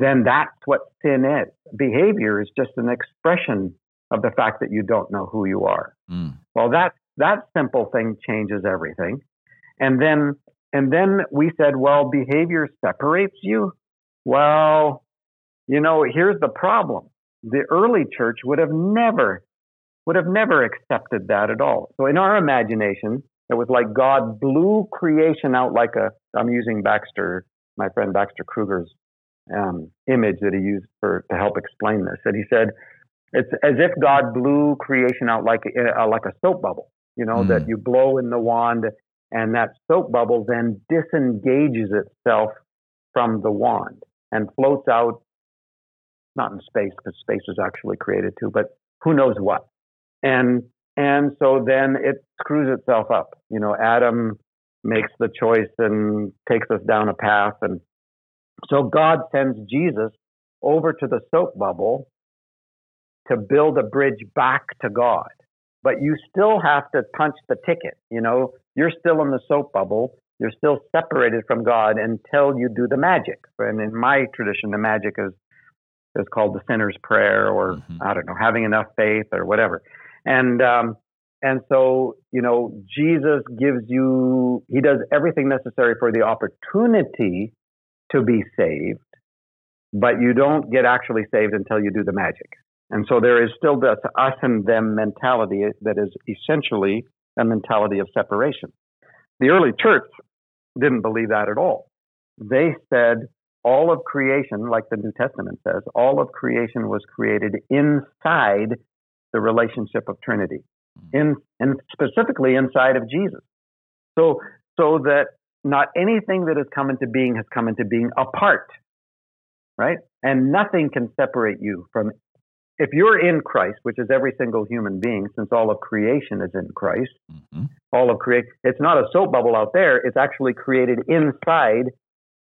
then that's what sin is. Behavior is just an expression of the fact that you don't know who you are. Mm. Well, that that simple thing changes everything. And then And then we said, well, behavior separates you. Well, you know, here's the problem. The early church would have never, would have never accepted that at all. So in our imagination, it was like God blew creation out like a, I'm using Baxter, my friend Baxter Kruger's um, image that he used for to help explain this. That he said, it's as if God blew creation out like uh, like a soap bubble, you know, mm. that you blow in the wand, and that soap bubble then disengages itself from the wand and floats out, not in space, because space was actually created too, but who knows what. And and so then it screws itself up. You know, Adam makes the choice and takes us down a path. And so God sends Jesus over to the soap bubble to build a bridge back to God. But you still have to punch the ticket, you know. You're still in the soap bubble. You're still separated from God until you do the magic. And in my tradition, the magic is is called the sinner's prayer, or mm-hmm. I don't know, having enough faith or whatever. And um, and so, you know, Jesus gives you, he does everything necessary for the opportunity to be saved, but you don't get actually saved until you do the magic. And so there is still this us and them mentality that is essentially a mentality of separation. The early church didn't believe that at all. They said all of creation, like the New Testament says, all of creation was created inside the relationship of Trinity, in and specifically inside of Jesus. So, so that not anything that has come into being has come into being apart, right? And nothing can separate you from, if you're in Christ, which is every single human being, since all of creation is in Christ, mm-hmm. all of creation, it's not a soap bubble out there, it's actually created inside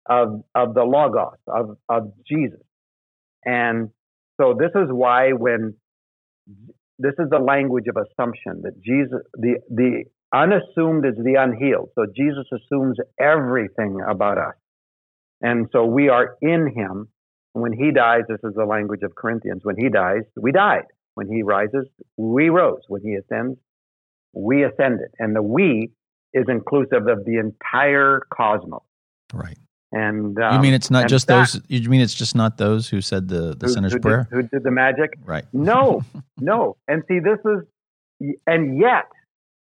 of of the Logos, of, of Jesus. And so this is why when, this is the language of assumption, that Jesus, the the unassumed is the unhealed. So Jesus assumes everything about us. And so we are in him. When he dies, this is the language of Corinthians, when he dies, we died. When he rises, we rose. When he ascends, we ascended. And the we is inclusive of the entire cosmos. Right. And um, you mean it's not just that, those, you mean it's just not those who said the, the who, sinner's who prayer? Did, who did the magic? Right. No, no. And see, this is, and yet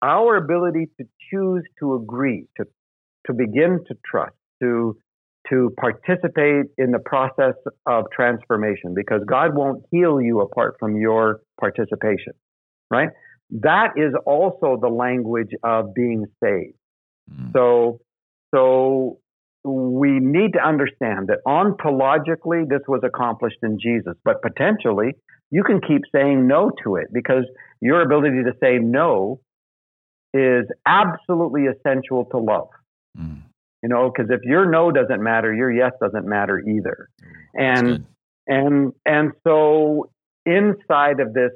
our ability to choose to agree, to to begin to trust, to to participate in the process of transformation, because God won't heal you apart from your participation, right? That is also the language of being saved. Mm. So, so we need to understand that ontologically this was accomplished in Jesus, but potentially you can keep saying no to it, because your ability to say no is absolutely essential to love. Mm. You know, because if your no doesn't matter, your yes doesn't matter either. And and and so inside of this,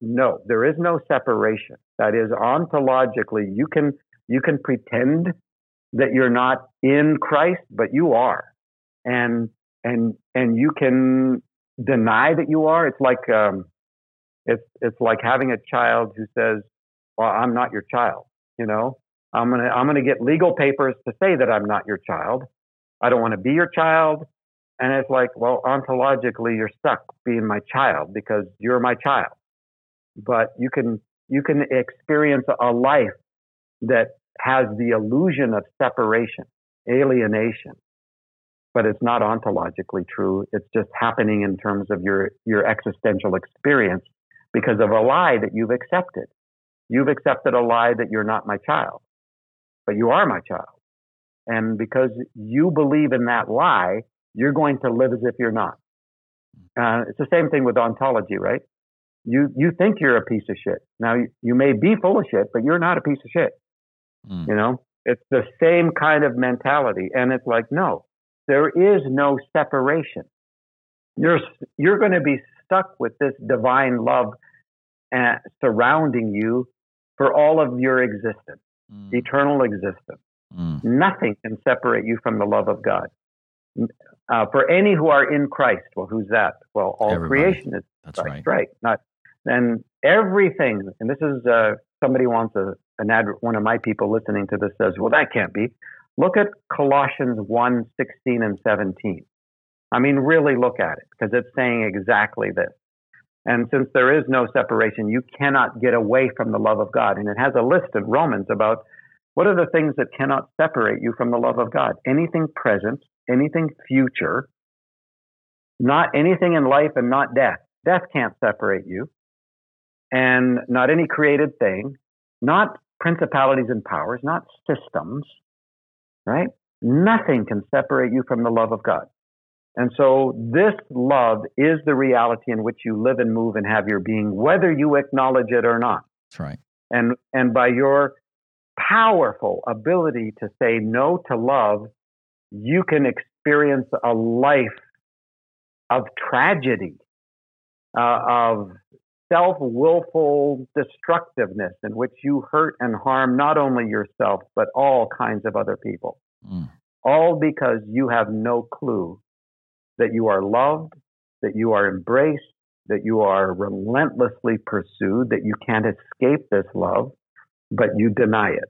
no, there is no separation. That is, ontologically, you can you can pretend that you're not in Christ, but you are. And and and you can deny that you are. It's like um, it's it's like having a child who says, "Well, I'm not your child," you know. I'm gonna I'm gonna get legal papers to say that I'm not your child. I don't want to be your child. And it's like, well, ontologically, you're stuck being my child because you're my child. But you can you can experience a life that has the illusion of separation, alienation, but it's not ontologically true. It's just happening in terms of your your existential experience because of a lie that you've accepted. You've accepted a lie that you're not my child. But you are my child. And because you believe in that lie, you're going to live as if you're not. Uh, it's the same thing with ontology, right? You you think you're a piece of shit. Now, you, you may be full of shit, but you're not a piece of shit. Mm. You know, it's the same kind of mentality. And it's like, no, there is no separation. You're, you're going to be stuck with this divine love uh, surrounding you for all of your existence. Mm. Eternal existence. Mm. Nothing can separate you from the love of God. Uh, for any who are in Christ, well, who's that? Well, all Everybody. Creation is That's Christ, right? right? Not and everything. And this is uh, somebody wants a an ad. One of my people listening to this says, "Well, that can't be." Look at Colossians one, sixteen and seventeen. I mean, really look at it, because it's saying exactly this. And since there is no separation, you cannot get away from the love of God. And it has a list in Romans about what are the things that cannot separate you from the love of God. Anything present, anything future, not anything in life and not death. Death can't separate you, and not any created thing, not principalities and powers, not systems, right? Nothing can separate you from the love of God. And so this love is the reality in which you live and move and have your being, whether you acknowledge it or not. That's right. And and by your powerful ability to say no to love, you can experience a life of tragedy, uh, of self-willful destructiveness in which you hurt and harm not only yourself, but all kinds of other people. Mm. All because you have no clue that you are loved, that you are embraced, that you are relentlessly pursued, that you can't escape this love, but you deny it.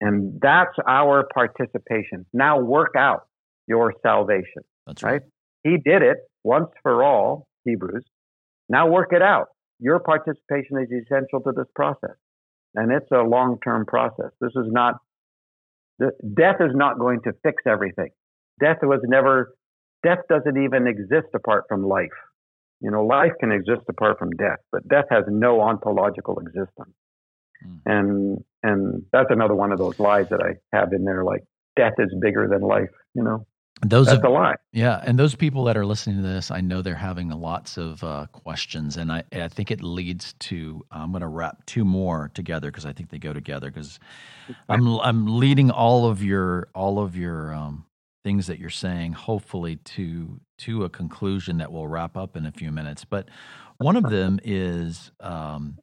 And that's our participation. Now work out your salvation. That's right. right? He did it once for all, Hebrews. Now work it out. Your participation is essential to this process. And it's a long-term process. This is not, death is not going to fix everything. Death was never, death doesn't even exist apart from life. You know, life can exist apart from death, but death has no ontological existence. Mm. And and that's another one of those lies that I have in there, like death is bigger than life, you know. Those That's have, a lie. Yeah, and those people that are listening to this, I know they're having lots of uh, questions, and I, I think it leads to, I'm going to wrap two more together because I think they go together, because I'm I'm leading all of your all of your um, things that you're saying, hopefully to to a conclusion that we'll wrap up in a few minutes. But one of them is, um,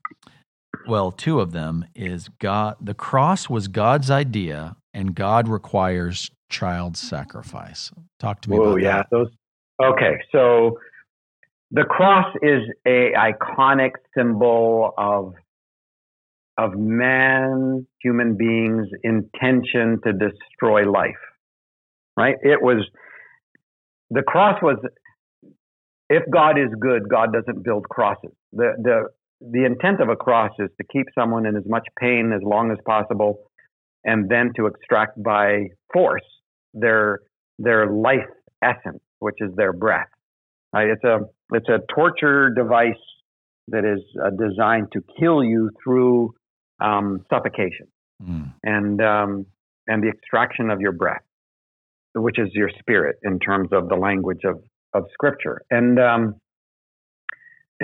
well, two of them is God. The cross was God's idea, and God requires child sacrifice. Talk to me Whoa, about yeah, that. Those, okay, so the cross is a iconic symbol of of man, human beings' intention to destroy life. Right? It was the cross was if God is good, God doesn't build crosses. The the the intent of a cross is to keep someone in as much pain as long as possible, and then to extract by force their their life essence, which is their breath. Right? It's a it's a torture device that is uh, designed to kill you through um, suffocation mm. and um, and the extraction of your breath, which is your spirit in terms of the language of of Scripture. And um,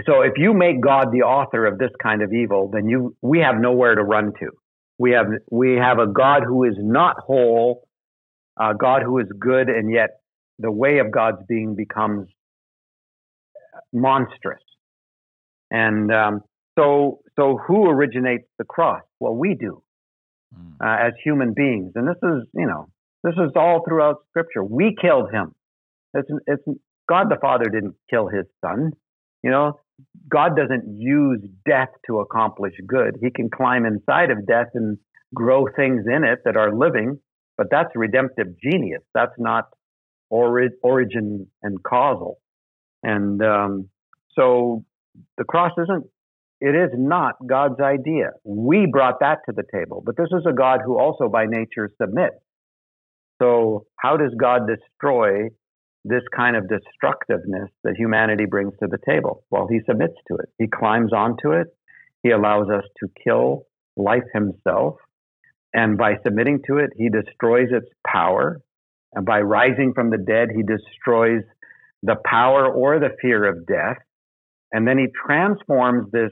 so, if you make God the author of this kind of evil, then you we have nowhere to run to. We have we have a God who is not whole. Uh, God who is good, and yet the way of God's being becomes monstrous. And um, so, so who originates the cross? Well, we do uh, as human beings, and this is you know this is all throughout Scripture. We killed him. It's, it's God the Father didn't kill his Son. You know, God doesn't use death to accomplish good. He can climb inside of death and grow things in it that are living. But that's redemptive genius. That's not ori- origin and causal. And um, so the cross isn't, it is not God's idea. We brought that to the table. But this is a God who also by nature submits. So how does God destroy this kind of destructiveness that humanity brings to the table? Well, he submits to it. He climbs onto it. He allows us to kill life himself. And by submitting to it, he destroys its power. And by rising from the dead, he destroys the power or the fear of death. And then he transforms this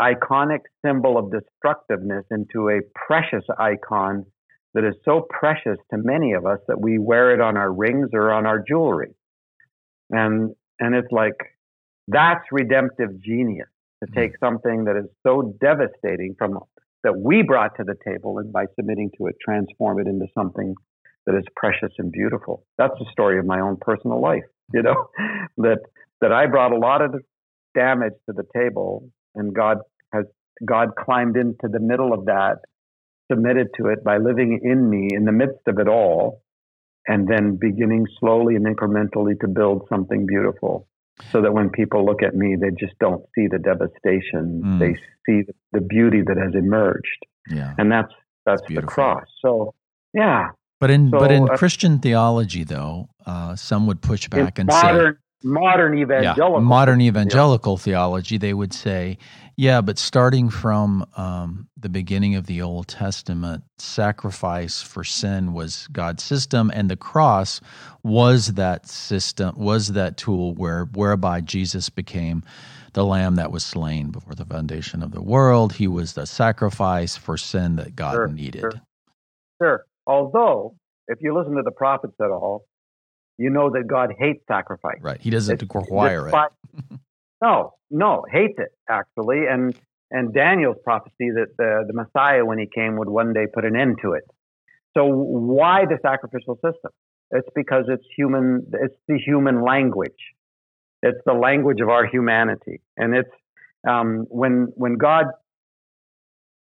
iconic symbol of destructiveness into a precious icon that is so precious to many of us that we wear it on our rings or on our jewelry. And and it's like, that's redemptive genius, to take something that is so devastating from that we brought to the table, and by submitting to it, transform it into something that is precious and beautiful. That's the story of my own personal life, you know, that that I brought a lot of damage to the table, and God has God climbed into the middle of that, submitted to it by living in me in the midst of it all, and then beginning slowly and incrementally to build something beautiful. So that when people look at me, they just don't see the devastation. Mm. They see the beauty that has emerged. Yeah. And that's that's the cross. So, yeah. But in so, but in uh, Christian theology, though, uh, some would push back and modern, say modern evangelical yeah, modern evangelical theology, they would say, yeah, but starting from um, the beginning of the Old Testament, sacrifice for sin was God's system, and the cross was that system, was that tool where whereby Jesus became the lamb that was slain before the foundation of the world. He was the sacrifice for sin that God sure, needed. Sure. sure. Although, if you listen to the prophets at all, you know that God hates sacrifice. Right. He doesn't it's, require despite, it. no, no, hates it, actually. And and Daniel's prophecy that the, the Messiah, when he came, would one day put an end to it. So why the sacrificial system? It's because it's human. It's the human language. It's the language of our humanity. And it's um, when when God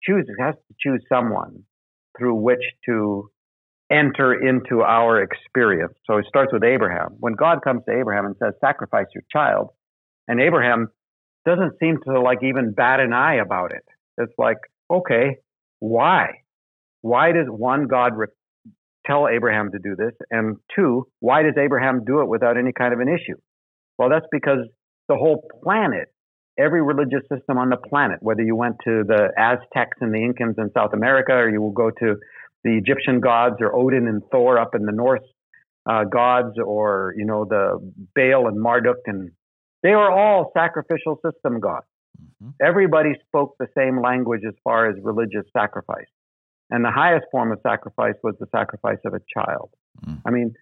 chooses, has to choose someone through which to enter into our experience. So it starts with Abraham. When God comes to Abraham and says, sacrifice your child, and Abraham doesn't seem to like even bat an eye about it. It's like, okay, why? Why does one, God re- tell Abraham to do this? And two, why does Abraham do it without any kind of an issue? Well, that's because the whole planet, every religious system on the planet, whether you went to the Aztecs and the Incans in South America, or you will go to the Egyptian gods, or Odin and Thor up in the Norse uh, gods, or, you know, the Baal and Marduk, and they were all sacrificial system gods. Mm-hmm. Everybody spoke the same language as far as religious sacrifice. And the highest form of sacrifice was the sacrifice of a child. Mm. I mean,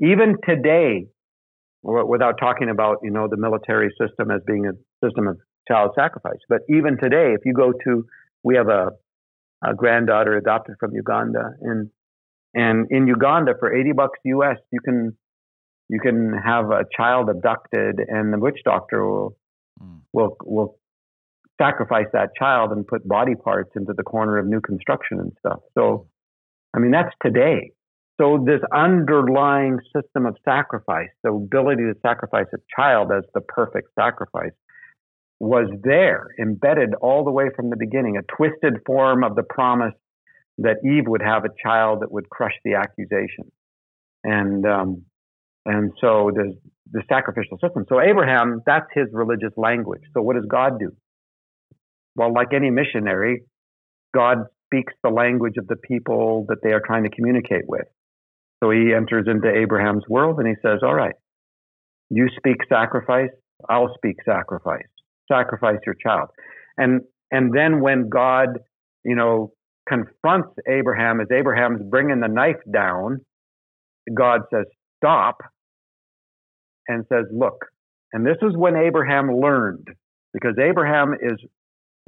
even today, w- without talking about, you know, the military system as being a system of child sacrifice, but even today, if you go to, we have a, a granddaughter adopted from Uganda, and and in Uganda for eighty bucks U S you can you can have a child abducted, and the witch doctor will mm. will will sacrifice that child and put body parts into the corner of new construction and stuff. So, I mean, that's today. So this underlying system of sacrifice, the ability to sacrifice a child as the perfect sacrifice, was there, embedded all the way from the beginning, a twisted form of the promise that Eve would have a child that would crush the accusation. And um, and so there's the sacrificial system. So Abraham, that's his religious language. So what does God do? Well, like any missionary, God speaks the language of the people that they are trying to communicate with. So he enters into Abraham's world and he says, all right, you speak sacrifice, I'll speak sacrifice. Sacrifice your child. And and then when God, you know, confronts Abraham as Abraham's bringing the knife down, God says, stop, and says, look. And this is when Abraham learned, because Abraham is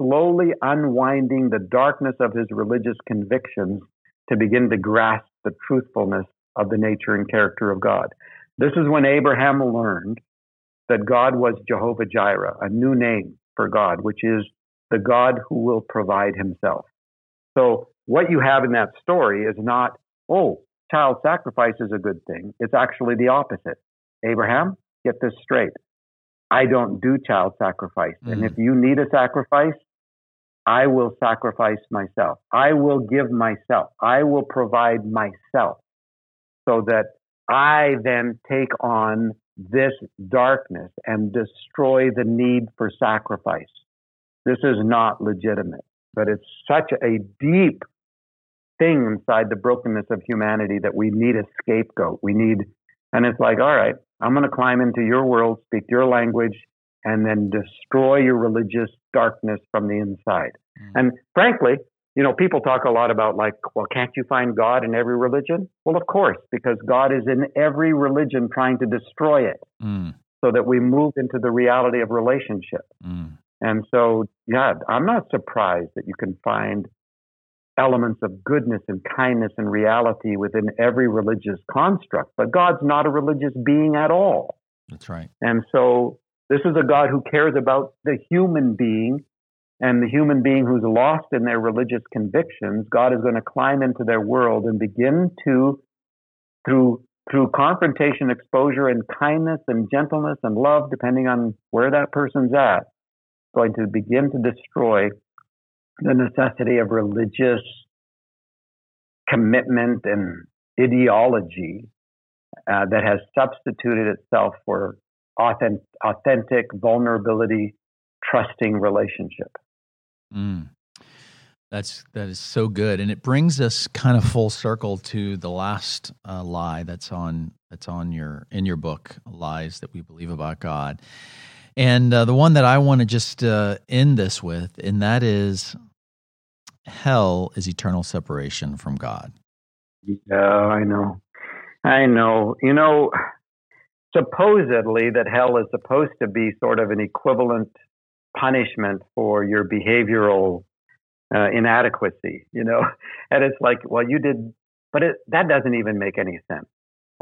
slowly unwinding the darkness of his religious convictions to begin to grasp the truthfulness of the nature and character of God. This is when Abraham learned that God was Jehovah Jireh, a new name for God, which is the God who will provide himself. So what you have in that story is not, oh, child sacrifice is a good thing. It's actually the opposite. Abraham, get this straight. I don't do child sacrifice. Mm-hmm. And if you need a sacrifice, I will sacrifice myself. I will give myself. I will provide myself so that I then take on this darkness and destroy the need for sacrifice. This is not legitimate, but it's such a deep thing inside the brokenness of humanity that we need a scapegoat. We need, and it's like, all right, I'm going to climb into your world, speak your language, and then destroy your religious darkness from the inside. Mm. And frankly, you know, people talk a lot about like, well, can't you find God in every religion? Well, of course, because God is in every religion trying to destroy it mm. so that we move into the reality of relationship. Mm. And so, yeah, I'm not surprised that you can find elements of goodness and kindness and reality within every religious construct, but God's not a religious being at all. That's right. And so this is a God who cares about the human being, and the human being who's lost in their religious convictions. God is going to climb into their world and begin to, through through confrontation, exposure, and kindness and gentleness and love, depending on where that person's at, going to begin to destroy the necessity of religious commitment and ideology uh, that has substituted itself for authentic, authentic vulnerability, trusting relationship. Mm. That's that is so good, and it brings us kind of full circle to the last uh, lie that's on that's on your in your book, Lies That We Believe About God, and uh, the one that I want to just uh, end this with, and that is, hell is eternal separation from God. Yeah, I know, I know. You know, supposedly that hell is supposed to be sort of an equivalent punishment for your behavioral Uh, inadequacy, you know, and it's like, well, you did, but it, that doesn't even make any sense.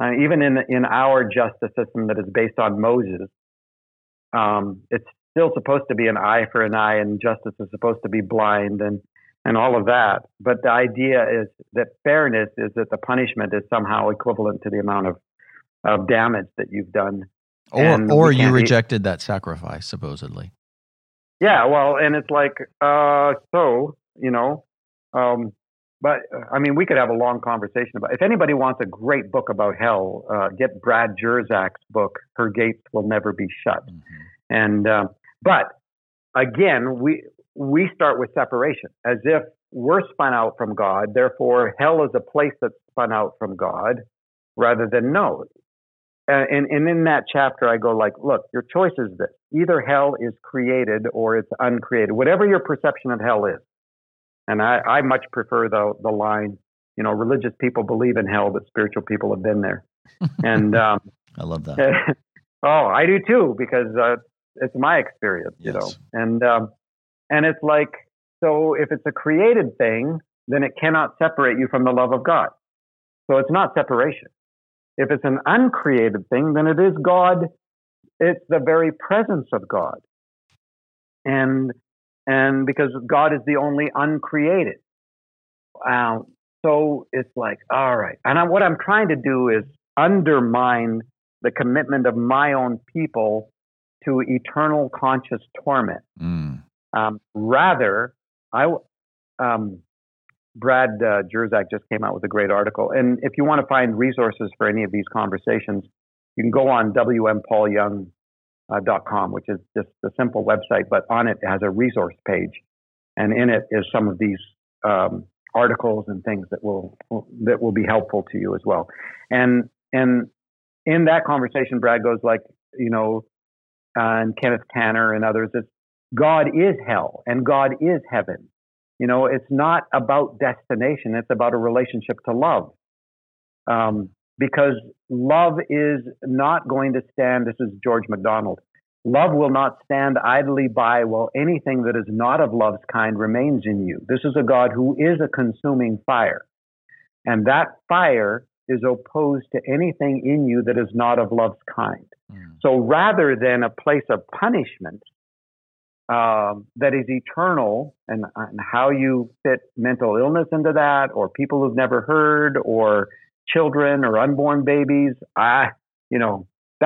Uh, even in in our justice system that is based on Moses, um, it's still supposed to be an eye for an eye, and justice is supposed to be blind, and and all of that. But the idea is that fairness is that the punishment is somehow equivalent to the amount of of damage that you've done, or or you rejected eat. that sacrifice, supposedly. Yeah, well, and it's like, uh, so, you know, um, but I mean, we could have a long conversation about, if anybody wants a great book about hell, uh, get Brad Jurzak's book, Her Gates Will Never Be Shut. Mm-hmm. And, um, but again, we, we start with separation as if we're spun out from God. Therefore, hell is a place that's spun out from God rather than no. Uh, and, and in that chapter, I go like, look, your choice is this. Either hell is created or it's uncreated, whatever your perception of hell is. And I, I much prefer the the line, you know, religious people believe in hell, but spiritual people have been there. And um, I love that. Oh, I do too, because uh, it's my experience, yes. You know. And um, and it's like, so if it's a created thing, then it cannot separate you from the love of God. So it's not separation. If it's an uncreated thing, then it is God. It's the very presence of God. And and because God is the only uncreated. Um, so it's like, all right. And I, what I'm trying to do is undermine the commitment of my own people to eternal conscious torment. Mm. Um, rather, I... Um, Brad uh, Jurzak just came out with a great article. And if you want to find resources for any of these conversations, you can go on w m paul young dot com, which is just a simple website, but on it has a resource page. And in it is some of these um, articles and things that will, will that will be helpful to you as well. And and in that conversation, Brad goes like, you know, uh, and Kenneth Tanner and others, it's God is hell and God is heaven. You know, it's not about destination. It's about a relationship to love. Um, because love is not going to stand, this is George MacDonald, love will not stand idly by while anything that is not of love's kind remains in you. This is a God who is a consuming fire. And that fire is opposed to anything in you that is not of love's kind. Mm. So rather than a place of punishment, Um, that is eternal, and, and how you fit mental illness into that, or people who've never heard, or children, or unborn babies. I, you know,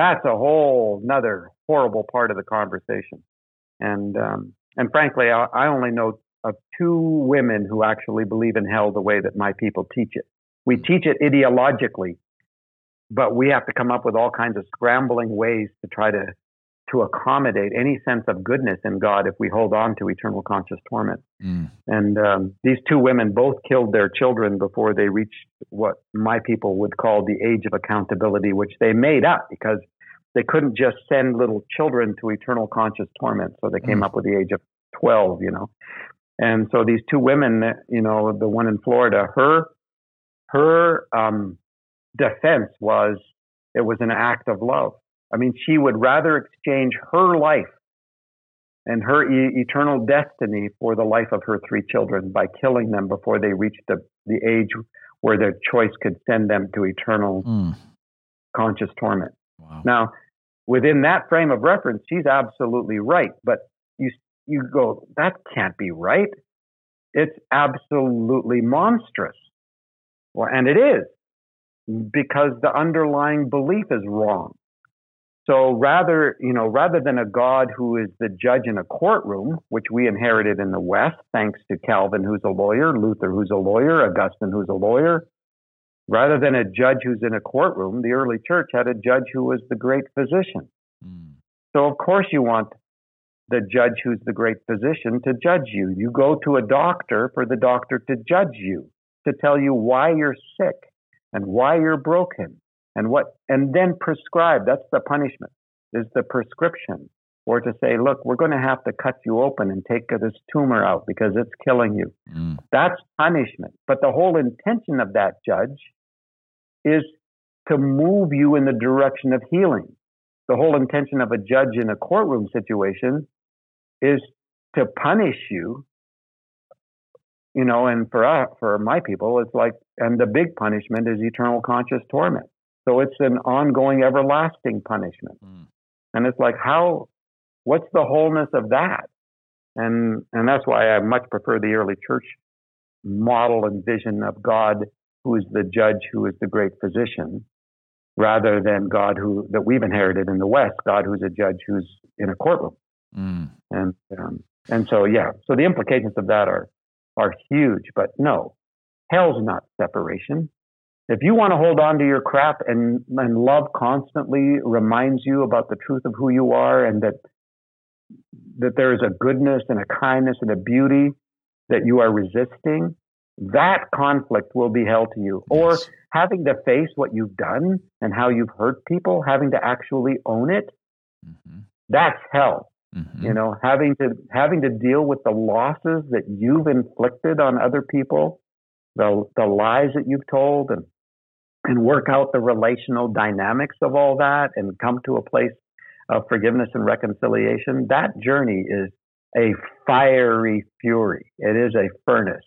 that's a whole nother horrible part of the conversation. And um, and frankly, I, I only know of two women who actually believe in hell the way that my people teach it. We teach it ideologically, but we have to come up with all kinds of scrambling ways to try to to accommodate any sense of goodness in God if we hold on to eternal conscious torment. Mm. And um, these two women both killed their children before they reached what my people would call the age of accountability, which they made up because they couldn't just send little children to eternal conscious torment. So they came mm. up with the age of twelve, you know. And so these two women, you know, the one in Florida, her, her um, defense was it was an act of love. I mean, she would rather exchange her life and her e- eternal destiny for the life of her three children by killing them before they reached the, the age where their choice could send them to eternal mm. conscious torment. Wow. Now, within that frame of reference, she's absolutely right. But you you go, that can't be right. It's absolutely monstrous. Well, and it is, because the underlying belief is wrong. So rather, you know, rather than a God who is the judge in a courtroom, which we inherited in the West, thanks to Calvin, who's a lawyer, Luther, who's a lawyer, Augustine, who's a lawyer, rather than a judge who's in a courtroom, the early church had a judge who was the great physician. Mm. So, of course, you want the judge who's the great physician to judge you. You go to a doctor for the doctor to judge you, to tell you why you're sick and why you're broken and what, and then prescribe. That's the punishment, is the prescription. Or to say, look, we're going to have to cut you open and take this tumor out because it's killing you. Mm. That's punishment. But the whole intention of that judge is to move you in the direction of healing. The whole intention of a judge in a courtroom situation is to punish you, you know, and for us, for my people, it's like, and the big punishment is eternal conscious torment. So it's an ongoing, everlasting punishment. Mm. And it's like, how, what's the wholeness of that? And, and that's why I much prefer the early church model and vision of God, who is the judge, who is the great physician, rather than God who that we've inherited in the West, God who's a judge who's in a courtroom. Mm. And um, and so, yeah, so the implications of that are are huge. But no, hell's not separation. If you want to hold on to your crap and, and love constantly reminds you about the truth of who you are and that that there is a goodness and a kindness and a beauty that you are resisting, that conflict will be hell to you. Yes. Or having to face what you've done and how you've hurt people, having to actually own it, mm-hmm. that's hell. Mm-hmm. You know, having to having to deal with the losses that you've inflicted on other people, the the lies that you've told, and and work out the relational dynamics of all that and come to a place of forgiveness and reconciliation. That journey is a fiery fury. It is a furnace.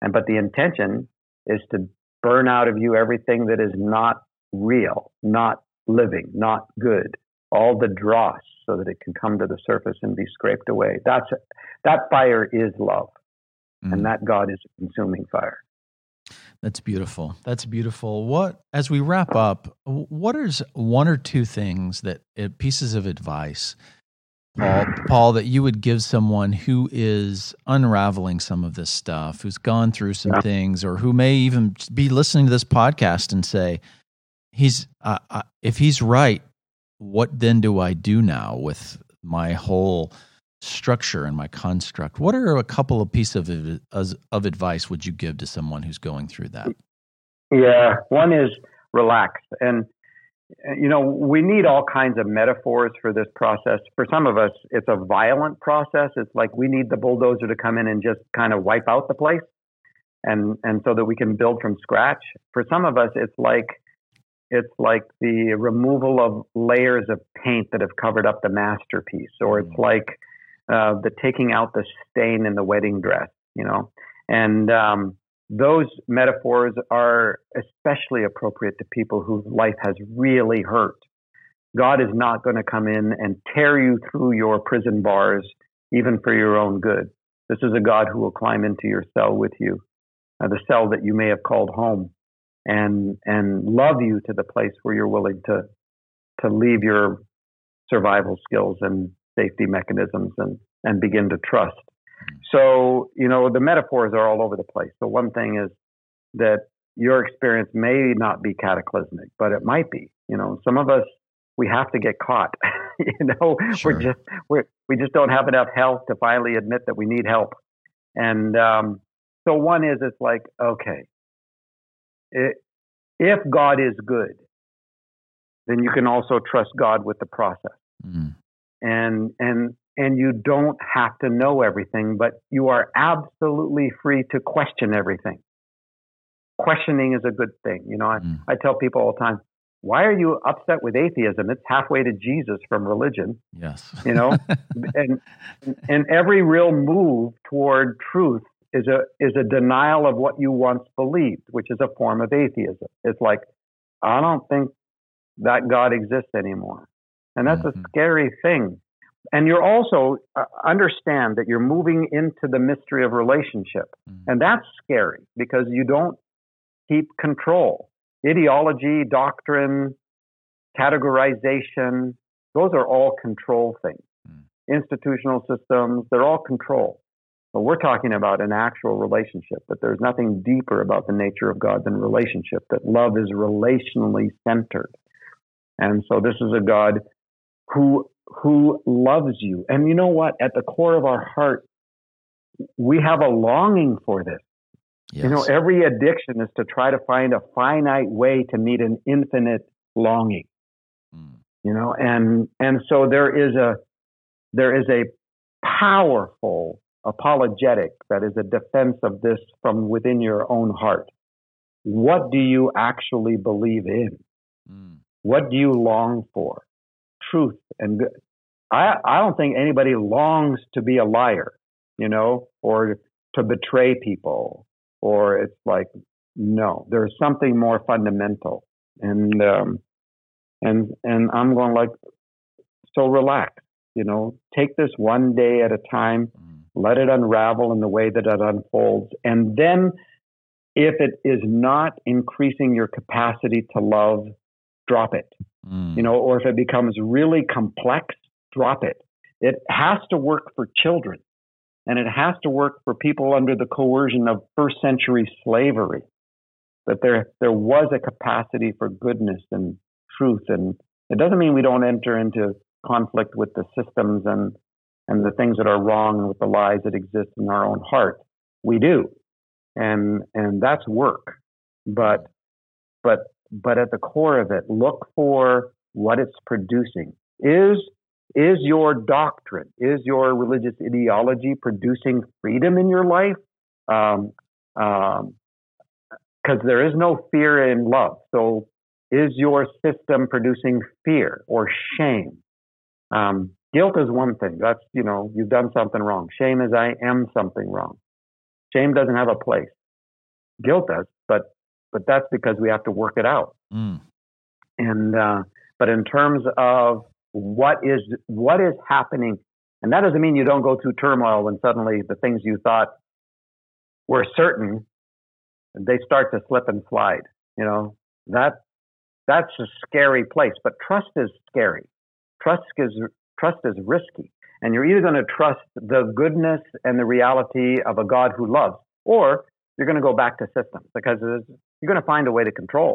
And but the intention is to burn out of you everything that is not real, not living, not good, all the dross, so that it can come to the surface and be scraped away. That's that fire is love, mm. and that God is a consuming fire. That's beautiful. That's beautiful. What, as we wrap up, what is one or two things that pieces of advice, Paul, Paul, that you would give someone who is unraveling some of this stuff, who's gone through some yeah. things, or who may even be listening to this podcast and say, "He's uh, uh, if he's right, what then do I do now with my whole structure and my construct?" What are a couple of pieces of uh, of advice would you give to someone who's going through that? Yeah, one is relax. And you know, we need all kinds of metaphors for this process. For some of us, it's a violent process. It's like we need the bulldozer to come in and just kind of wipe out the place, and and so that we can build from scratch. For some of us, it's like it's like the removal of layers of paint that have covered up the masterpiece, or it's like uh, the taking out the stain in the wedding dress. You know, and um, those metaphors are especially appropriate to people whose life has really hurt. God is not going to come in and tear you through your prison bars, even for your own good. This is a God who will climb into your cell with you, uh, the cell that you may have called home, and and love you to the place where you're willing to to leave your survival skills and safety mechanisms and, and begin to trust. So, you know, the metaphors are all over the place. So one thing is that your experience may not be cataclysmic, but it might be. You know, some of us, we have to get caught. you know, sure. we're just we we just don't have enough health to finally admit that we need help. And um, so one is, it's like, okay, it, if God is good, then you can also trust God with the process. Mm. And and. And you don't have to know everything, but you are absolutely free to question everything. Questioning is a good thing. You know, I, mm. I tell people all the time, why are you upset with atheism? It's halfway to Jesus from religion. Yes. You know, and and every real move toward truth is a is a denial of what you once believed, which is a form of atheism. It's like, I don't think that God exists anymore. And that's mm-hmm. a scary thing. And you're also uh, understand that you're moving into the mystery of relationship. Mm. And that's scary because you don't keep control. Ideology, doctrine, categorization, those are all control things. Mm. Institutional systems, they're all control. But we're talking about an actual relationship, that there's nothing deeper about the nature of God than relationship, that love is relationally centered. And so this is a God who who loves you. And you know what? At the core of our heart, we have a longing for this. Yes. You know, every addiction is to try to find a finite way to meet an infinite longing. Mm. You know, and and so there is a there is a powerful apologetic that is a defense of this from within your own heart. What do you actually believe in? Mm. What do you long for? Truth and good. I, I don't think anybody longs to be a liar, you know, or to betray people. Or it's like, no, there's something more fundamental. And um, and and I'm going like, so relax, you know, take this one day at a time, mm. let it unravel in the way that it unfolds. And then if it is not increasing your capacity to love, drop it. Mm. You know, or if it becomes really complex, drop it. It has to work for children. And it has to work for people under the coercion of first century slavery, that there there was a capacity for goodness and truth. And it doesn't mean we don't enter into conflict with the systems and, and the things that are wrong and with the lies that exist in our own heart. We do. And and that's work. But but but at the core of it, look for what it's producing. Is Is your doctrine, is your religious ideology producing freedom in your life? Um, um, 'cause there is no fear in love. So is your system producing fear or shame? Um, guilt is one thing. That's, you know, you've done something wrong. Shame is I am something wrong. Shame doesn't have a place. Guilt does, but but that's because we have to work it out. Mm. And uh, but in terms of What is what is happening? And that doesn't mean you don't go through turmoil when suddenly the things you thought were certain, they start to slip and slide. You know, that that's a scary place. But trust is scary. Trust is trust is risky. And you're either going to trust the goodness and the reality of a God who loves, or you're going to go back to systems because you're going to find a way to control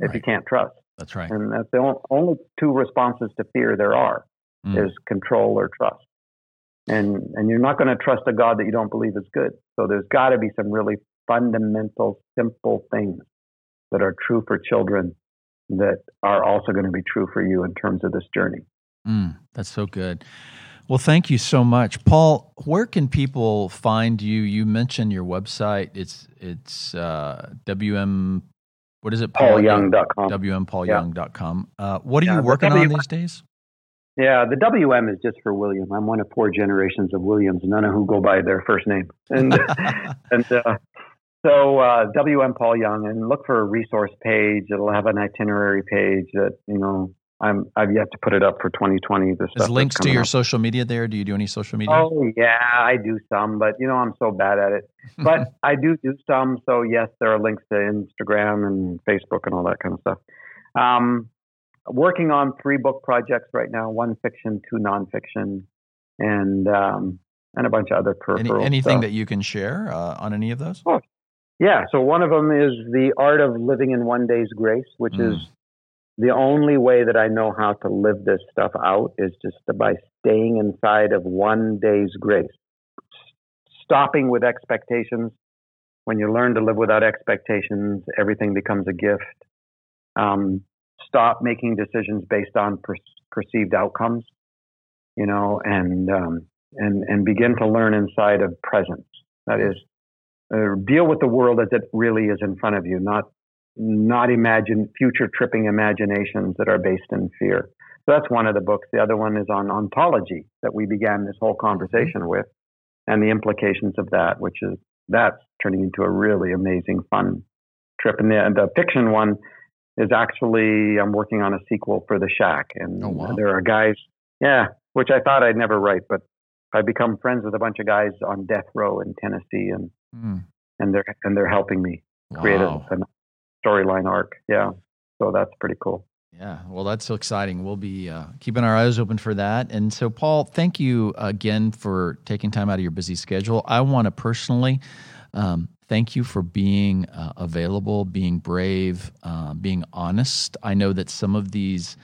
if right. you can't trust. That's right. And that's the only two responses to fear there are, mm. is control or trust. And and you're not going to trust a God that you don't believe is good. So there's got to be some really fundamental, simple things that are true for children that are also going to be true for you in terms of this journey. Mm, that's so good. Well, thank you so much. Paul, where can people find you? You mentioned your website. It's it's uh, W M... What is it? Paul Young dot com. W M Paul Young dot com. Uh, what are yeah, you working w- on these days? Yeah, the W M is just for William. I'm one of four generations of Williams, none of who go by their first name. And and uh, so uh, W M Paul Young, and look for a resource page. It'll have an itinerary page that, you know, I'm, I've yet to put it up for twenty twenty. The stuff links to your up. social media there? Do you do any social media? Oh, yeah, I do some, but, you know, I'm so bad at it. But I do do some, so yes, there are links to Instagram and Facebook and all that kind of stuff. Um, working on three book projects right now, one fiction, two nonfiction, and um, and a bunch of other peripheral Any, Anything stuff. that you can share uh, on any of those? Oh, yeah, so one of them is The Art of Living in One Day's Grace, which mm. is the only way that I know how to live this stuff out is just by staying inside of one day's grace. Stopping with expectations. When you learn to live without expectations, everything becomes a gift. Um, stop making decisions based on per- perceived outcomes, you know, and, um, and, and begin to learn inside of presence. That is, uh, deal with the world as it really is in front of you, not not imagine future tripping imaginations that are based in fear. So that's one of the books. The other one is on ontology that we began this whole conversation with and the implications of that, which is that's turning into a really amazing fun trip. And the, the fiction one is actually, I'm working on a sequel for The Shack. And oh, wow. there are guys, yeah, which I thought I'd never write, but I've become friends with a bunch of guys on death row in Tennessee and, mm. and they're, and they're helping me create wow. a, a storyline arc. Yeah. So that's pretty cool. Yeah. Well, that's so exciting. We'll be uh, keeping our eyes open for that. And so, Paul, thank you again for taking time out of your busy schedule. I want to personally um, thank you for being uh, available, being brave, uh, being honest. I know that some of these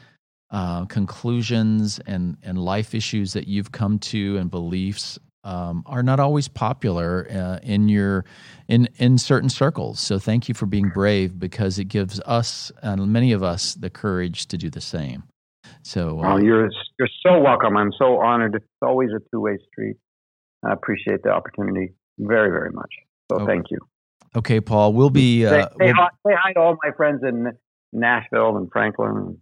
uh, conclusions and, and life issues that you've come to and beliefs um, are not always popular uh, in your in in certain circles. So thank you for being brave, because it gives us and many of us the courage to do the same. So uh, oh, you're you're so welcome. I'm so honored. It's always a two-way street. I appreciate the opportunity very, very much. So okay. Thank you. Okay, Paul. We'll be. Uh, say, say, we'll, hi, say hi to all my friends in Nashville and Franklin.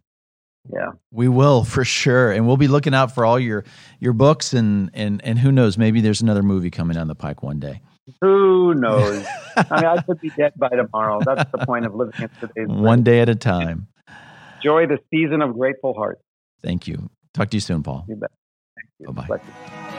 Yeah, we will for sure, and we'll be looking out for all your your books and and and who knows, maybe there's another movie coming down the pike one day. Who knows? I mean, I could be dead by tomorrow. That's the point of living in today's one life. Day at a time. Enjoy the season of grateful hearts. Thank you. Talk to you soon, Paul. You bet. Bye bye.